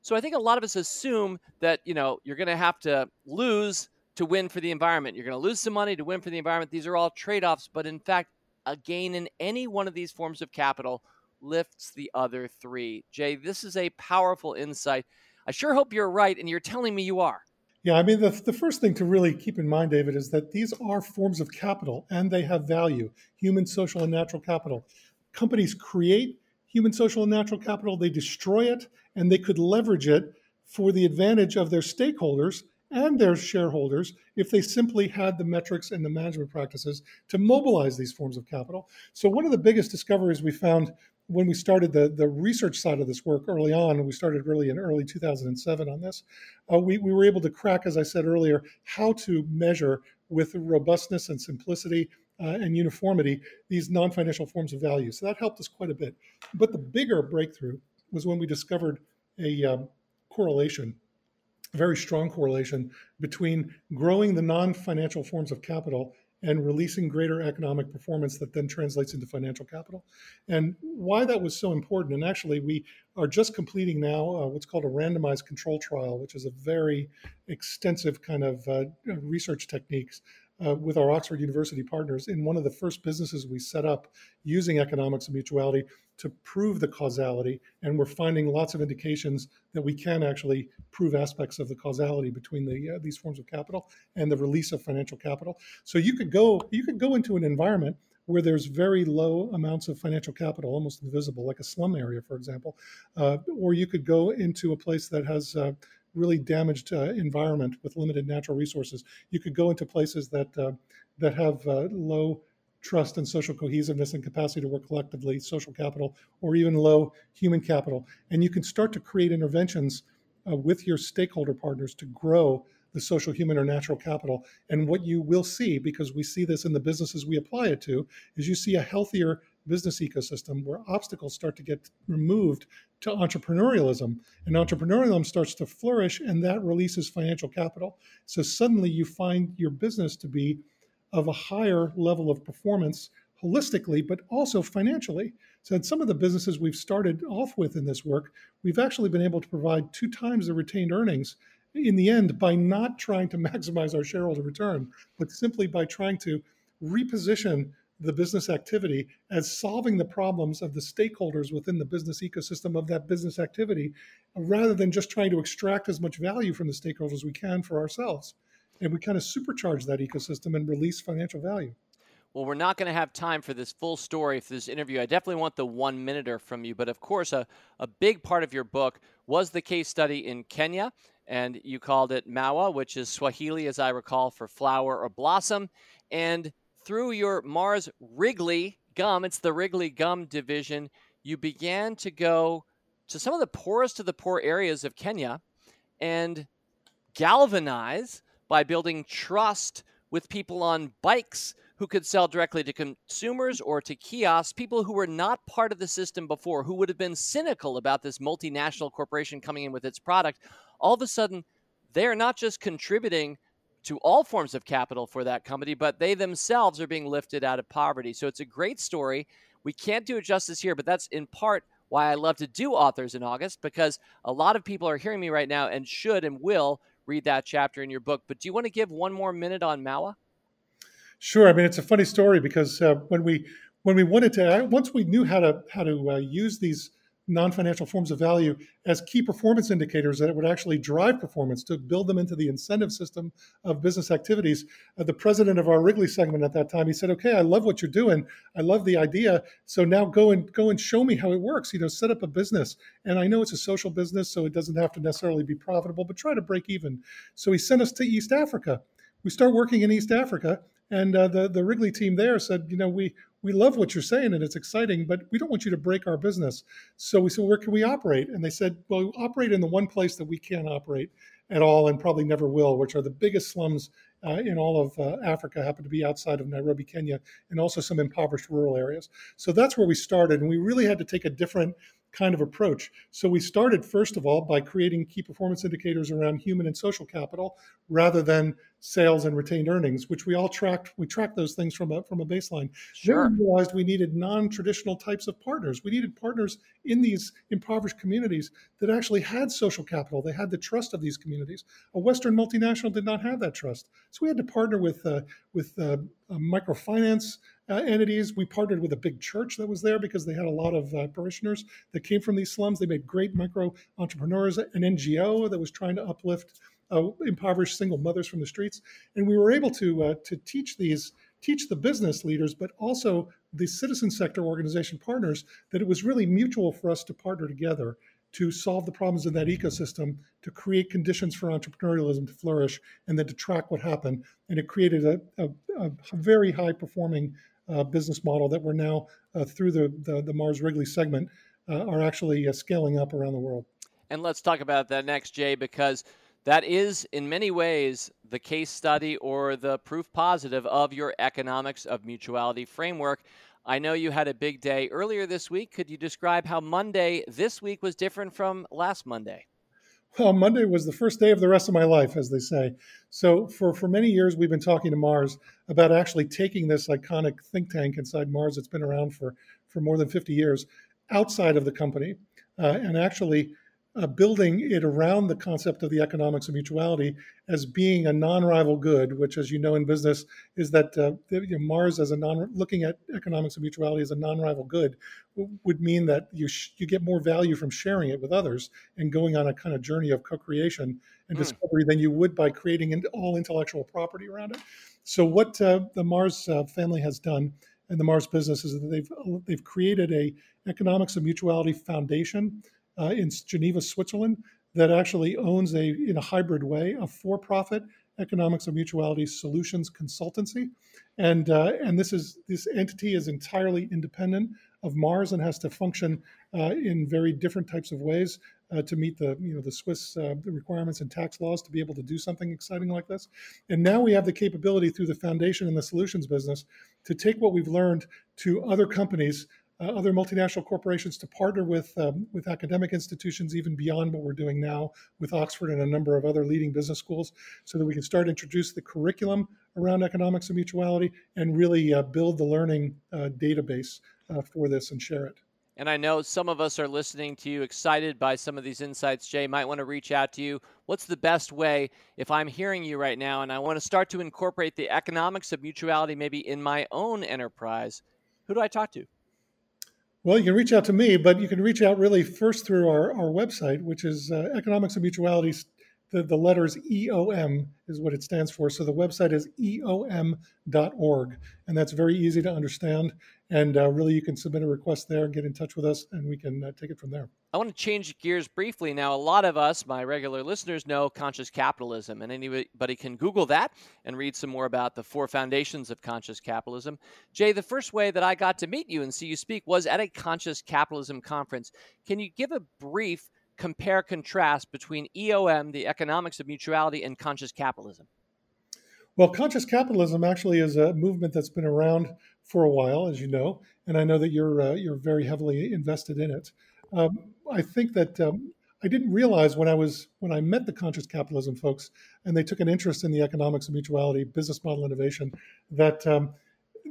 So I think a lot of us assume that, you know, you're going to have to lose to win for the environment. You're going to lose some money to win for the environment. These are all trade-offs. But in fact, a gain in any one of these forms of capital lifts the other three. Jay, this is a powerful insight. I sure hope you're right, and you're telling me you are. Yeah, I mean, the, the first thing to really keep in mind, David, is that these are forms of capital and they have value, human, social, and natural capital. Companies create human, social, and natural capital, they destroy it, and they could leverage it for the advantage of their stakeholders and their shareholders if they simply had the metrics and the management practices to mobilize these forms of capital. So one of the biggest discoveries we found when we started the, the research side of this work early on, we started really in early two thousand seven on this, uh, we, we were able to crack, as I said earlier, how to measure with robustness and simplicity uh, and uniformity these non-financial forms of value. So that helped us quite a bit. But the bigger breakthrough was when we discovered a um, correlation, a very strong correlation between growing the non-financial forms of capital and releasing greater economic performance that then translates into financial capital. And why that was so important, and actually we are just completing now uh, what's called a randomized control trial, which is a very extensive kind of uh, research techniques uh, with our Oxford University partners in one of the first businesses we set up using economics of mutuality to prove the causality. And we're finding lots of indications that we can actually prove aspects of the causality between the, uh, these forms of capital and the release of financial capital. So you could go, you could go into an environment where there's very low amounts of financial capital, almost invisible, like a slum area, for example. Uh, or you could go into a place that has uh, really damaged uh, environment with limited natural resources. You could go into places that uh, that have uh, low trust and social cohesiveness and capacity to work collectively, social capital, or even low human capital. And you can start to create interventions uh, with your stakeholder partners to grow the social, human, or natural capital. And what you will see, because we see this in the businesses we apply it to, is you see a healthier business ecosystem where obstacles start to get removed to entrepreneurialism, and entrepreneurialism starts to flourish, and that releases financial capital. So suddenly you find your business to be of a higher level of performance holistically, but also financially. So in some of the businesses we've started off with in this work, we've actually been able to provide two times the retained earnings in the end by not trying to maximize our shareholder return, but simply by trying to reposition the business activity as solving the problems of the stakeholders within the business ecosystem of that business activity, rather than just trying to extract as much value from the stakeholders as we can for ourselves. And we kind of supercharge that ecosystem and release financial value. Well, we're not going to have time for this full story for this interview. I definitely want the one-minuter from you. But, of course, a, a big part of your book was the case study in Kenya, and you called it Mawa, which is Swahili, as I recall, for flower or blossom. And through your Mars Wrigley gum, it's the Wrigley gum division, you began to go to some of the poorest of the poor areas of Kenya and galvanize by building trust with people on bikes who could sell directly to consumers or to kiosks, people who were not part of the system before, who would have been cynical about this multinational corporation coming in with its product. All of a sudden, they're not just contributing to all forms of capital for that company, but they themselves are being lifted out of poverty. So it's a great story. We can't do it justice here, but that's in part why I love to do Authors in August, because a lot of people are hearing me right now and should and will read that chapter in your book. But do you want to give one more minute on Mawa? Sure. I mean, it's a funny story because uh, when we when we wanted to, once we knew how to how to uh, use these non-financial forms of value as key performance indicators that it would actually drive performance, to build them into the incentive system of business activities. Uh, the president of our Wrigley segment at that time, he said, okay, I love what you're doing. I love the idea. So now go and go and show me how it works. You know, set up a business. And I know it's a social business, so it doesn't have to necessarily be profitable, but try to break even. So he sent us to East Africa. We start working in East Africa. And uh, the, the Wrigley team there said, you know, we we love what you're saying and it's exciting, but we don't want you to break our business. So we said, where can we operate? And they said, well, we operate in the one place that we can't operate at all and probably never will, which are the biggest slums uh, in all of uh, Africa, happen to be outside of Nairobi, Kenya, and also some impoverished rural areas. So that's where we started. And we really had to take a different kind of approach. So we started, first of all, by creating key performance indicators around human and social capital rather than sales and retained earnings, which we all tracked. We tracked those things from a, from a baseline. Sure. Then we realized we needed non-traditional types of partners. We needed partners in these impoverished communities that actually had social capital. They had the trust of these communities. A Western multinational did not have that trust. So we had to partner with uh, with uh, microfinance Uh, entities. We partnered with a big church that was there because they had a lot of uh, parishioners that came from these slums. They made great micro entrepreneurs, an N G O that was trying to uplift uh, impoverished single mothers from the streets. And we were able to uh, to teach these, teach the business leaders, but also the citizen sector organization partners, that it was really mutual for us to partner together to solve the problems in that ecosystem, to create conditions for entrepreneurialism to flourish, and then to track what happened. And it created a, a, a very high performing Uh, business model that we're now, uh, through the, the, the Mars Wrigley segment, uh, are actually uh, scaling up around the world. And let's talk about that next, Jay, because that is, in many ways, the case study or the proof positive of your Economics of Mutuality framework. I know you had a big day earlier this week. Could you describe how Monday this week was different from last Monday? Well, Monday was the first day of the rest of my life, as they say. So for, for many years, we've been talking to Mars about actually taking this iconic think tank inside Mars that's been around for, for more than fifty years outside of the company uh, and actually uh, building it around the concept of the Economics of Mutuality as being a non-rival good, which, as you know, in business is that uh, you know, Mars as a non looking at Economics of Mutuality as a non-rival good would mean that you sh you get more value from sharing it with others and going on a kind of journey of co-creation and mm. discovery than you would by creating all intellectual property around it. So what uh, the Mars uh, family has done and the Mars business is that they've they've created a Economics of Mutuality foundation uh, in Geneva, Switzerland, that actually owns a in a hybrid way a for-profit Economics of Mutuality solutions consultancy, and uh, and this is this entity is entirely independent of Mars and has to function uh, in very different types of ways uh, to meet the you know the Swiss uh, the requirements and tax laws to be able to do something exciting like this. And now we have the capability through the foundation and the solutions business to take what we've learned to other companies, uh, other multinational corporations, to partner with um, with academic institutions even beyond what we're doing now with Oxford and a number of other leading business schools, so that we can start to introduce the curriculum around Economics of Mutuality and really uh, build the learning uh, database Uh, for this and share it. And I know some of us are listening to you excited by some of these insights. Jay, might want to reach out to you. What's the best way, if I'm hearing you right now and I want to start to incorporate the Economics of Mutuality maybe in my own enterprise, who do I talk to? Well, you can reach out to me, but you can reach out really first through our, our website, which is uh, Economics of Mutuality. The, the letters E O M is what it stands for. So the website is E O M dot org, and that's very easy to understand. And uh, really, you can submit a request there, get in touch with us, and we can uh, take it from there. I want to change gears briefly. Now, a lot of us, my regular listeners, know conscious capitalism, and anybody can Google that and read some more about the four foundations of conscious capitalism. Jay, the first way that I got to meet you and see you speak was at a conscious capitalism conference. Can you give a brief compare contrast between E O M, the Economics of Mutuality, and conscious capitalism? Well, conscious capitalism actually is a movement that's been around for a while, as you know, and I know that you're uh, you're very heavily invested in it. Um, I think that um, I didn't realize when I was when I met the conscious capitalism folks, and they took an interest in the Economics of Mutuality, business model innovation, that um,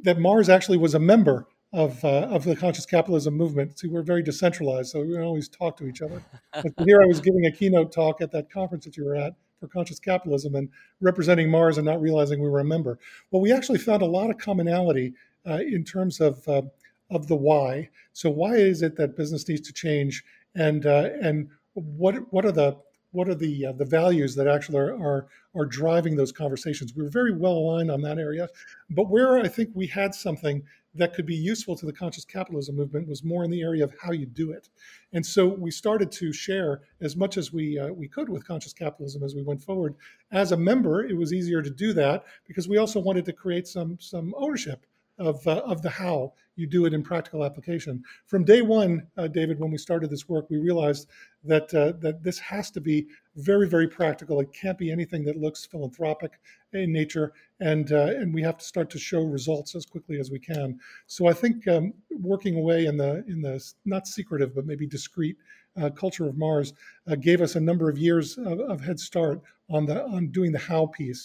that Mars actually was a member of uh, of the conscious capitalism movement. See, we're very decentralized, so we don't always talk to each other. But here I was giving a keynote talk at that conference that you were at for conscious capitalism and representing Mars and not realizing we were a member. Well, we actually found a lot of commonality uh, in terms of uh, of the why. So why is it that business needs to change, and uh, and what what are the what are the uh, the values that actually are, are are driving those conversations? We're very well aligned on that area, but where I think we had something that could be useful to the conscious capitalism movement was more in the area of how you do it. And so we started to share as much as we uh, we could with conscious capitalism as we went forward. As a member, it was easier to do that because we also wanted to create some some ownership of uh, of the how you do it in practical application. From day one, uh, David, when we started this work, we realized that uh, that this has to be very, very practical. It can't be anything that looks philanthropic in nature, and uh, and we have to start to show results as quickly as we can. So I think um, working away in the in the not secretive but maybe discreet uh, culture of Mars uh, gave us a number of years of, of head start on the on doing the how piece.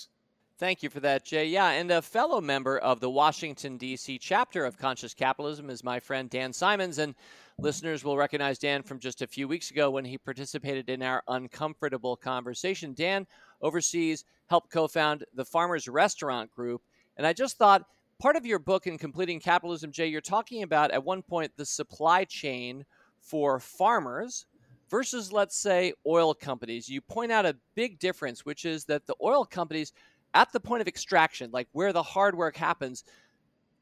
Thank you for that, Jay. Yeah, and a fellow member of the Washington, D C chapter of Conscious Capitalism is my friend Dan Simons, and listeners will recognize Dan from just a few weeks ago when he participated in our uncomfortable conversation. Dan oversees, helped co-found the Farmers Restaurant Group, and I just thought part of your book in Completing Capitalism, Jay, you're talking about at one point the supply chain for farmers versus, let's say, oil companies. You point out a big difference, which is that the oil companies, at the point of extraction, like where the hard work happens,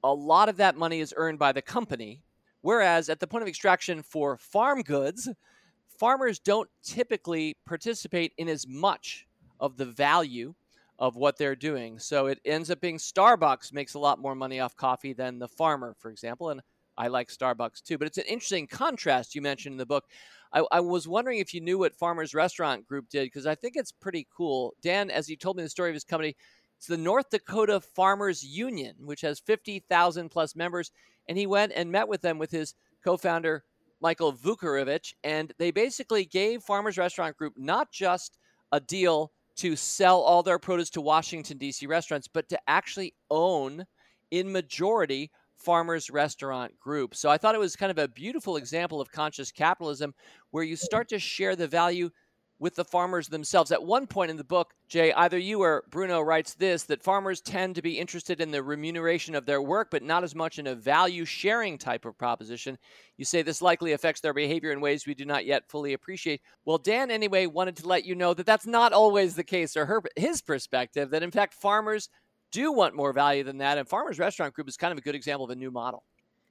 a lot of that money is earned by the company. Whereas at the point of extraction for farm goods, farmers don't typically participate in as much of the value of what they're doing. So it ends up being Starbucks makes a lot more money off coffee than the farmer, for example. And I like Starbucks too. But it's an interesting contrast you mentioned in the book. I, I was wondering if you knew what Farmers Restaurant Group did, because I think it's pretty cool. Dan, as he told me the story of his company, it's the North Dakota Farmers Union, which has fifty thousand plus members. And he went and met with them with his co-founder, Michael Vukarovich. And they basically gave Farmers Restaurant Group not just a deal to sell all their produce to Washington, D C restaurants, but to actually own in majority Farmers Restaurant Group. So I thought it was kind of a beautiful example of conscious capitalism where you start to share the value with the farmers themselves. At one point in the book, Jay, either you or Bruno writes this, that farmers tend to be interested in the remuneration of their work, but not as much in a value sharing type of proposition. You say this likely affects their behavior in ways we do not yet fully appreciate. Well, Dan, anyway, wanted to let you know that that's not always the case, or her, his perspective, that in fact, farmers do want more value than that. And Farmers Restaurant Group is kind of a good example of a new model.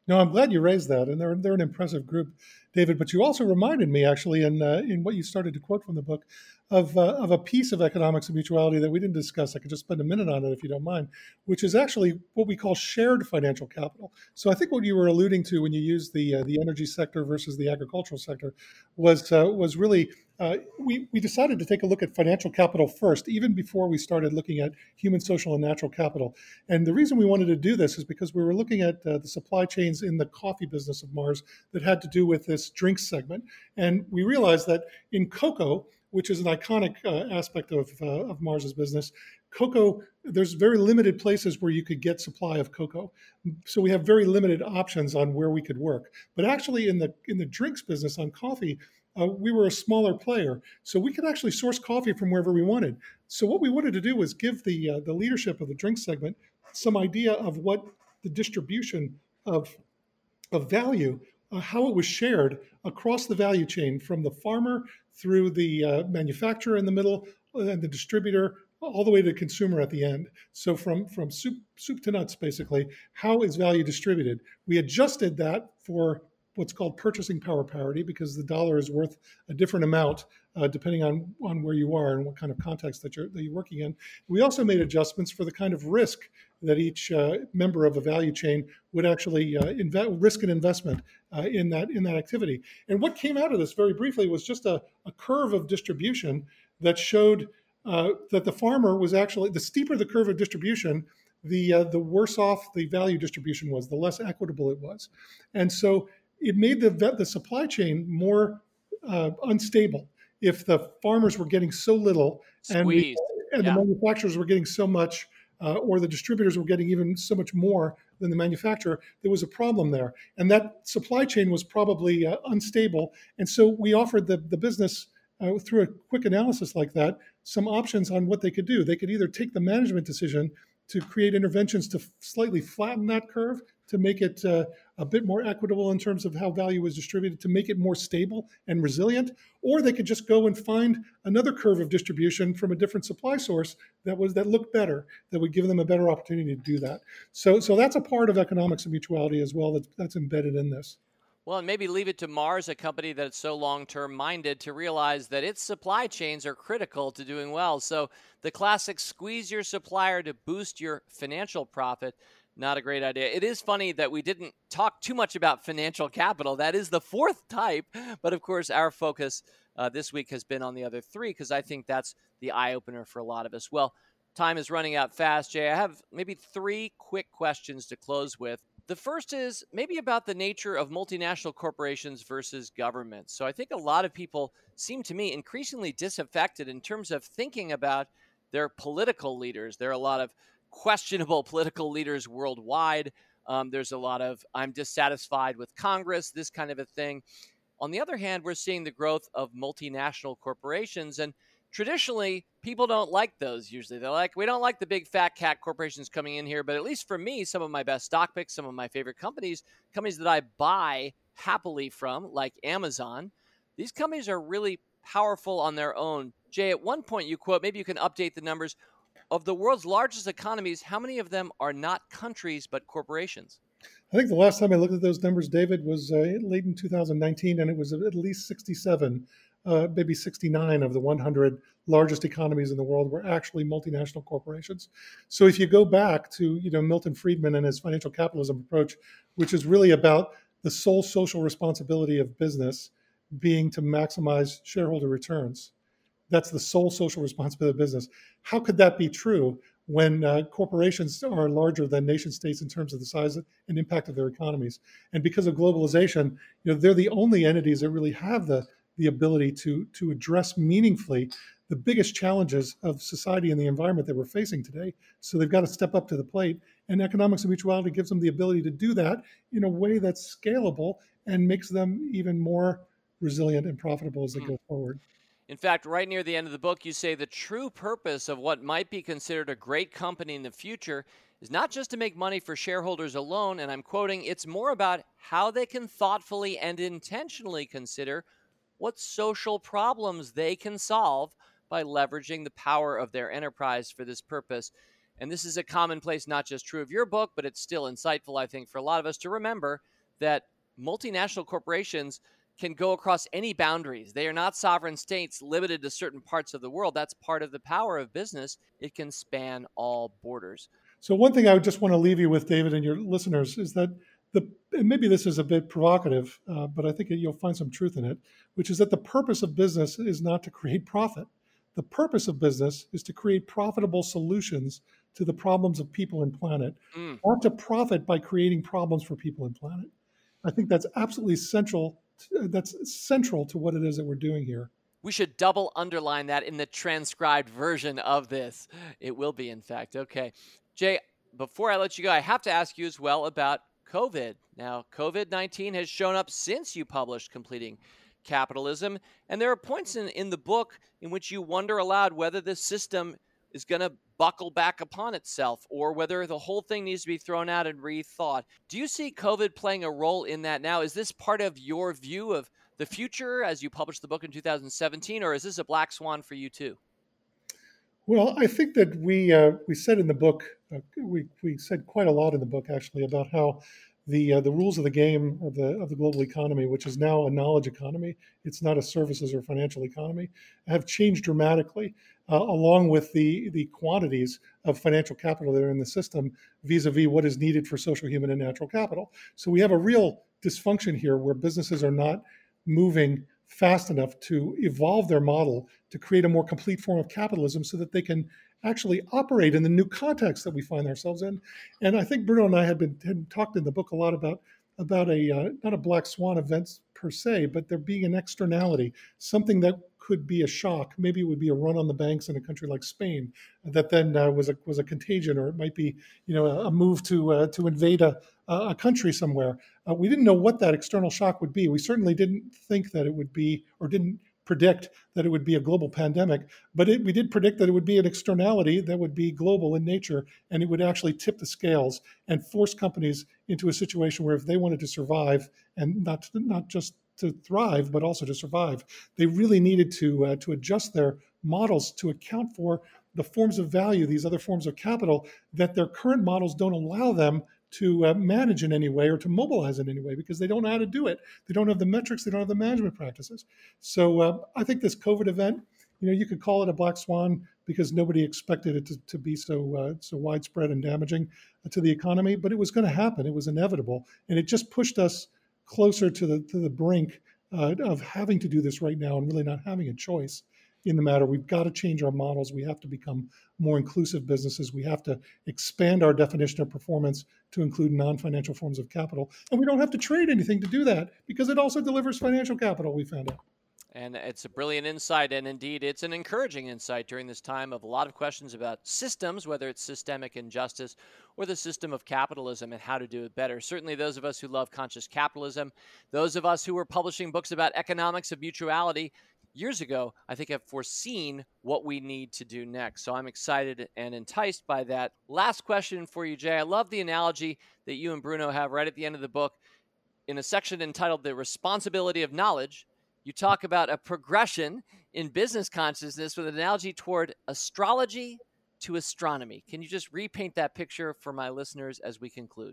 No, I'm glad you raised that. And they're they're an impressive group, David. But you also reminded me, actually, in uh, in what you started to quote from the book, of uh, of a piece of Economics of Mutuality that we didn't discuss. I could just spend a minute on it, if you don't mind, which is actually what we call shared financial capital. So I think what you were alluding to when you used the uh, the energy sector versus the agricultural sector was uh, was really uh, we we decided to take a look at financial capital first, even before we started looking at human, social, and natural capital. And the reason we wanted to do this is because we were looking at uh, the supply chains in the coffee business of Mars that had to do with this drinks segment, and we realized that in cocoa, which is an iconic uh, aspect of, uh, of Mars's business. Cocoa, there's very limited places where you could get supply of cocoa. So we have very limited options on where we could work. But actually in the in the drinks business on coffee, uh, we were a smaller player. So we could actually source coffee from wherever we wanted. So what we wanted to do was give the uh, the leadership of the drinks segment some idea of what the distribution of, of value, uh, how it was shared across the value chain from the farmer through the uh, manufacturer in the middle and the distributor all the way to the consumer at the end. So from, from soup, soup to nuts, basically, how is value distributed? We adjusted that for what's called purchasing power parity because the dollar is worth a different amount uh, depending on, on where you are and what kind of context that you're, that you're working in. We also made adjustments for the kind of risk that each uh, member of a value chain would actually uh, inve- risk an investment uh, in that in that activity. And what came out of this very briefly was just a, a curve of distribution that showed uh, that the farmer was actually, the steeper the curve of distribution, the uh, the worse off the value distribution was, the less equitable it was. And so it made the, the supply chain more uh, unstable if the farmers were getting so little and, the, and yeah. the manufacturers were getting so much uh, or the distributors were getting even so much more than the manufacturer. There was a problem there. And that supply chain was probably uh, unstable. And so we offered the, the business uh, through a quick analysis like that, some options on what they could do. They could either take the management decision to create interventions to slightly flatten that curve, to make it uh, a bit more equitable in terms of how value is distributed, to make it more stable and resilient, or they could just go and find another curve of distribution from a different supply source that was that looked better, that would give them a better opportunity to do that. So, so that's a part of Economics of Mutuality as well that's, that's embedded in this. Well, and maybe leave it to Mars, a company that's so long-term minded, to realize that its supply chains are critical to doing well. So the classic squeeze your supplier to boost your financial profit, not a great idea. It is funny that we didn't talk too much about financial capital. That is the fourth type. But of course, our focus uh, this week has been on the other three, because I think that's the eye-opener for a lot of us. Well, time is running out fast, Jay. I have maybe three quick questions to close with. The first is maybe about the nature of multinational corporations versus governments. So I think a lot of people seem to me increasingly disaffected in terms of thinking about their political leaders. There are a lot of questionable political leaders worldwide. Um, there's a lot of, I'm dissatisfied with Congress, this kind of a thing. On the other hand, we're seeing the growth of multinational corporations. And traditionally, people don't like those usually. They're like, we don't like the big fat cat corporations coming in here. But at least for me, some of my best stock picks, some of my favorite companies, companies that I buy happily from, like Amazon, these companies are really powerful on their own. Jay, at one point you quote, maybe you can update the numbers, of the world's largest economies, how many of them are not countries but corporations? I think the last time I looked at those numbers, David, was uh, late in two thousand nineteen, and it was at least sixty-seven. Uh, maybe sixty-nine of the one hundred largest economies in the world were actually multinational corporations. So if you go back to, you know, Milton Friedman and his financial capitalism approach, which is really about the sole social responsibility of business being to maximize shareholder returns, that's the sole social responsibility of business. How could that be true when uh, corporations are larger than nation states in terms of the size and impact of their economies? And because of globalization, you know, they're the only entities that really have the the ability to, to address meaningfully the biggest challenges of society and the environment that we're facing today. So they've got to step up to the plate. And Economics of Mutuality gives them the ability to do that in a way that's scalable and makes them even more resilient and profitable as they go forward. In fact, right near the end of the book, you say the true purpose of what might be considered a great company in the future is not just to make money for shareholders alone. And I'm quoting, it's more about how they can thoughtfully and intentionally consider what social problems they can solve by leveraging the power of their enterprise for this purpose. And this is a commonplace, not just true of your book, but it's still insightful, I think, for a lot of us to remember that multinational corporations can go across any boundaries. They are not sovereign states limited to certain parts of the world. That's part of the power of business. It can span all borders. So one thing I would just want to leave you with, David, and your listeners, is that the, and maybe this is a bit provocative, uh, but I think you'll find some truth in it, which is that the purpose of business is not to create profit. The purpose of business is to create profitable solutions to the problems of people and planet, mm. not to profit by creating problems for people and planet. I think that's absolutely central. To, that's central to what it is that we're doing here. We should double underline that in the transcribed version of this. It will be, in fact. Okay. Jay, before I let you go, I have to ask you as well about COVID. Now, COVID nineteen has shown up since you published Completing Capitalism, and there are points in, in the book in which you wonder aloud whether this system is going to buckle back upon itself or whether the whole thing needs to be thrown out and rethought. Do you see COVID playing a role in that now? Is this part of your view of the future as you published the book in two thousand seventeen, or is this a black swan for you too? Well, I think that we uh, we said in the book, uh, we, we said quite a lot in the book, actually, about how the uh, the rules of the game of the of the global economy, which is now a knowledge economy, it's not a services or financial economy, have changed dramatically, uh, along with the, the quantities of financial capital that are in the system vis-a-vis what is needed for social, human, and natural capital. So we have a real dysfunction here where businesses are not moving fast enough to evolve their model to create a more complete form of capitalism so that they can actually operate in the new context that we find ourselves in. And I think Bruno and I had been had talked in the book a lot about about a uh, not a black swan event per se, but there being an externality, something that could be a shock. Maybe it would be a run on the banks in a country like Spain that then uh, was a was a contagion, or it might be, you know, a move to uh, to invade a a country somewhere. Uh, we didn't know what that external shock would be. We certainly didn't think that it would be, or didn't predict that it would be a global pandemic, but it, we did predict that it would be an externality that would be global in nature, and it would actually tip the scales and force companies into a situation where if they wanted to survive, and not, not just to thrive, but also to survive, they really needed to, uh, to adjust their models to account for the forms of value, these other forms of capital, that their current models don't allow them to uh, manage in any way or to mobilize in any way, because they don't know how to do it. They don't have the metrics. They don't have the management practices. So uh, I think this COVID event, you know, you could call it a black swan because nobody expected it to, to be so uh, so widespread and damaging to the economy, but it was going to happen. It was inevitable. And it just pushed us closer to the, to the brink uh, of having to do this right now and really not having a choice in the matter. We've got to change our models. We have to become more inclusive businesses. We have to expand our definition of performance to include non-financial forms of capital. And we don't have to trade anything to do that, because it also delivers financial capital, we found out. And it's a brilliant insight. And indeed, it's an encouraging insight during this time of a lot of questions about systems, whether it's systemic injustice or the system of capitalism and how to do it better. Certainly those of us who love conscious capitalism, those of us who were publishing books about economics of mutuality years ago, I think I've foreseen what we need to do next. So I'm excited and enticed by that. Last question for you, Jay. I love the analogy that you and Bruno have right at the end of the book. In a section entitled The Responsibility of Knowledge, you talk about a progression in business consciousness with an analogy toward astrology to astronomy. Can you just repaint that picture for my listeners as we conclude?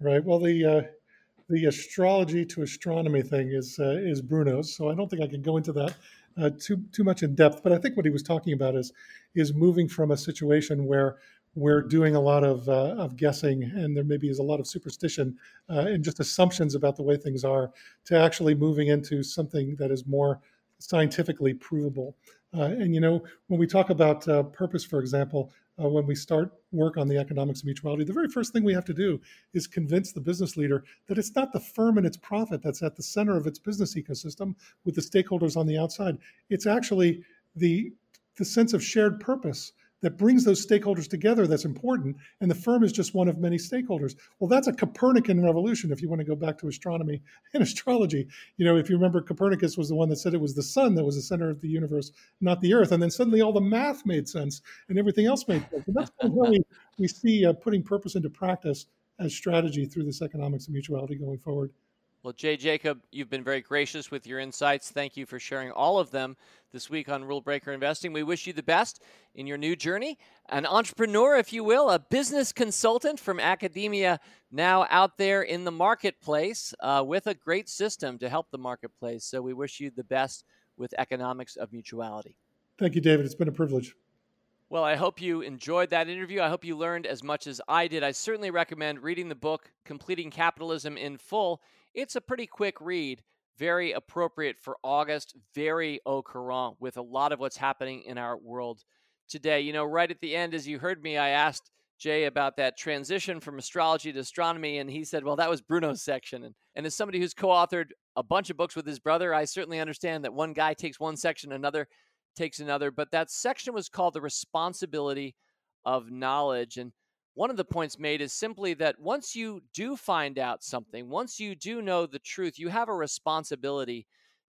Right. Well, the... Uh... The astrology to astronomy thing is uh, is Bruno's, so I don't think I can go into that uh, too too much in depth. But I think what he was talking about is is moving from a situation where we're doing a lot of uh, of guessing, and there maybe is a lot of superstition uh, and just assumptions about the way things are, to actually moving into something that is more scientifically provable. Uh, and you know, when we talk about uh, purpose, for example. Uh, when we start work on the economics of mutuality, the very first thing we have to do is convince the business leader that it's not the firm and its profit that's at the center of its business ecosystem with the stakeholders on the outside. It's actually the, the sense of shared purpose that brings those stakeholders together that's important, and the firm is just one of many stakeholders. Well, that's a Copernican revolution, if you want to go back to astronomy and astrology. You know, if you remember, Copernicus was the one that said it was the sun that was the center of the universe, not the earth, and then suddenly all the math made sense and everything else made sense. And that's how we, we see uh, putting purpose into practice as strategy through this economics of mutuality going forward. Well, Jay Jakub, you've been very gracious with your insights. Thank you for sharing all of them this week on Rule Breaker Investing. We wish you the best in your new journey. An entrepreneur, if you will, a business consultant from academia, now out there in the marketplace uh, with a great system to help the marketplace. So we wish you the best with Economics of Mutuality. Thank you, David. It's been a privilege. Well, I hope you enjoyed that interview. I hope you learned as much as I did. I certainly recommend reading the book, Completing Capitalism in Full. It's a pretty quick read, very appropriate for August, very au courant with a lot of what's happening in our world today. You know, right at the end, as you heard me, I asked Jay about that transition from astrology to astronomy, and he said, well, that was Bruno's section. And, and as somebody who's co-authored a bunch of books with his brother, I certainly understand that one guy takes one section, another takes another. But that section was called The Responsibility of Knowledge. And one of the points made is simply that once you do find out something, once you do know the truth, you have a responsibility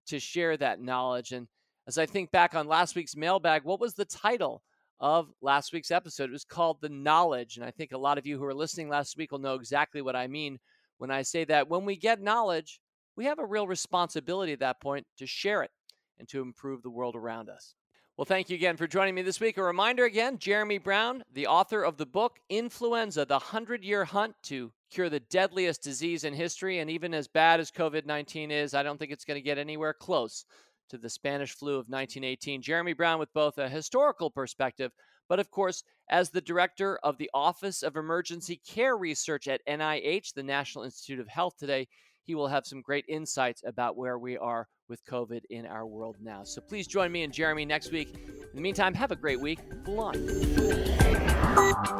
to share that knowledge. And as I think back on last week's mailbag, what was the title of last week's episode? It was called The Knowledge. And I think a lot of you who were listening last week will know exactly what I mean when I say that when we get knowledge, we have a real responsibility at that point to share it and to improve the world around us. Well, thank you again for joining me this week. A reminder again, Jeremy Brown, the author of the book, Influenza, the hundred-year hunt to cure the deadliest disease in history. And even as bad as COVID nineteen is, I don't think it's going to get anywhere close to the Spanish flu of nineteen eighteen. Jeremy Brown with both a historical perspective, but of course, as the director of the Office of Emergency Care Research at N I H, the National Institute of Health today, he will have some great insights about where we are with COVID in our world now. So please join me and Jeremy next week. In the meantime, have a great week.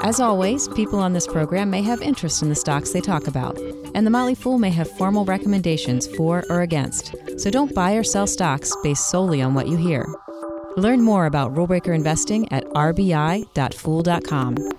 As always, people on this program may have interest in the stocks they talk about, and the Motley Fool may have formal recommendations for or against. So don't buy or sell stocks based solely on what you hear. Learn more about Rule Breaker Investing at r b i dot fool dot com.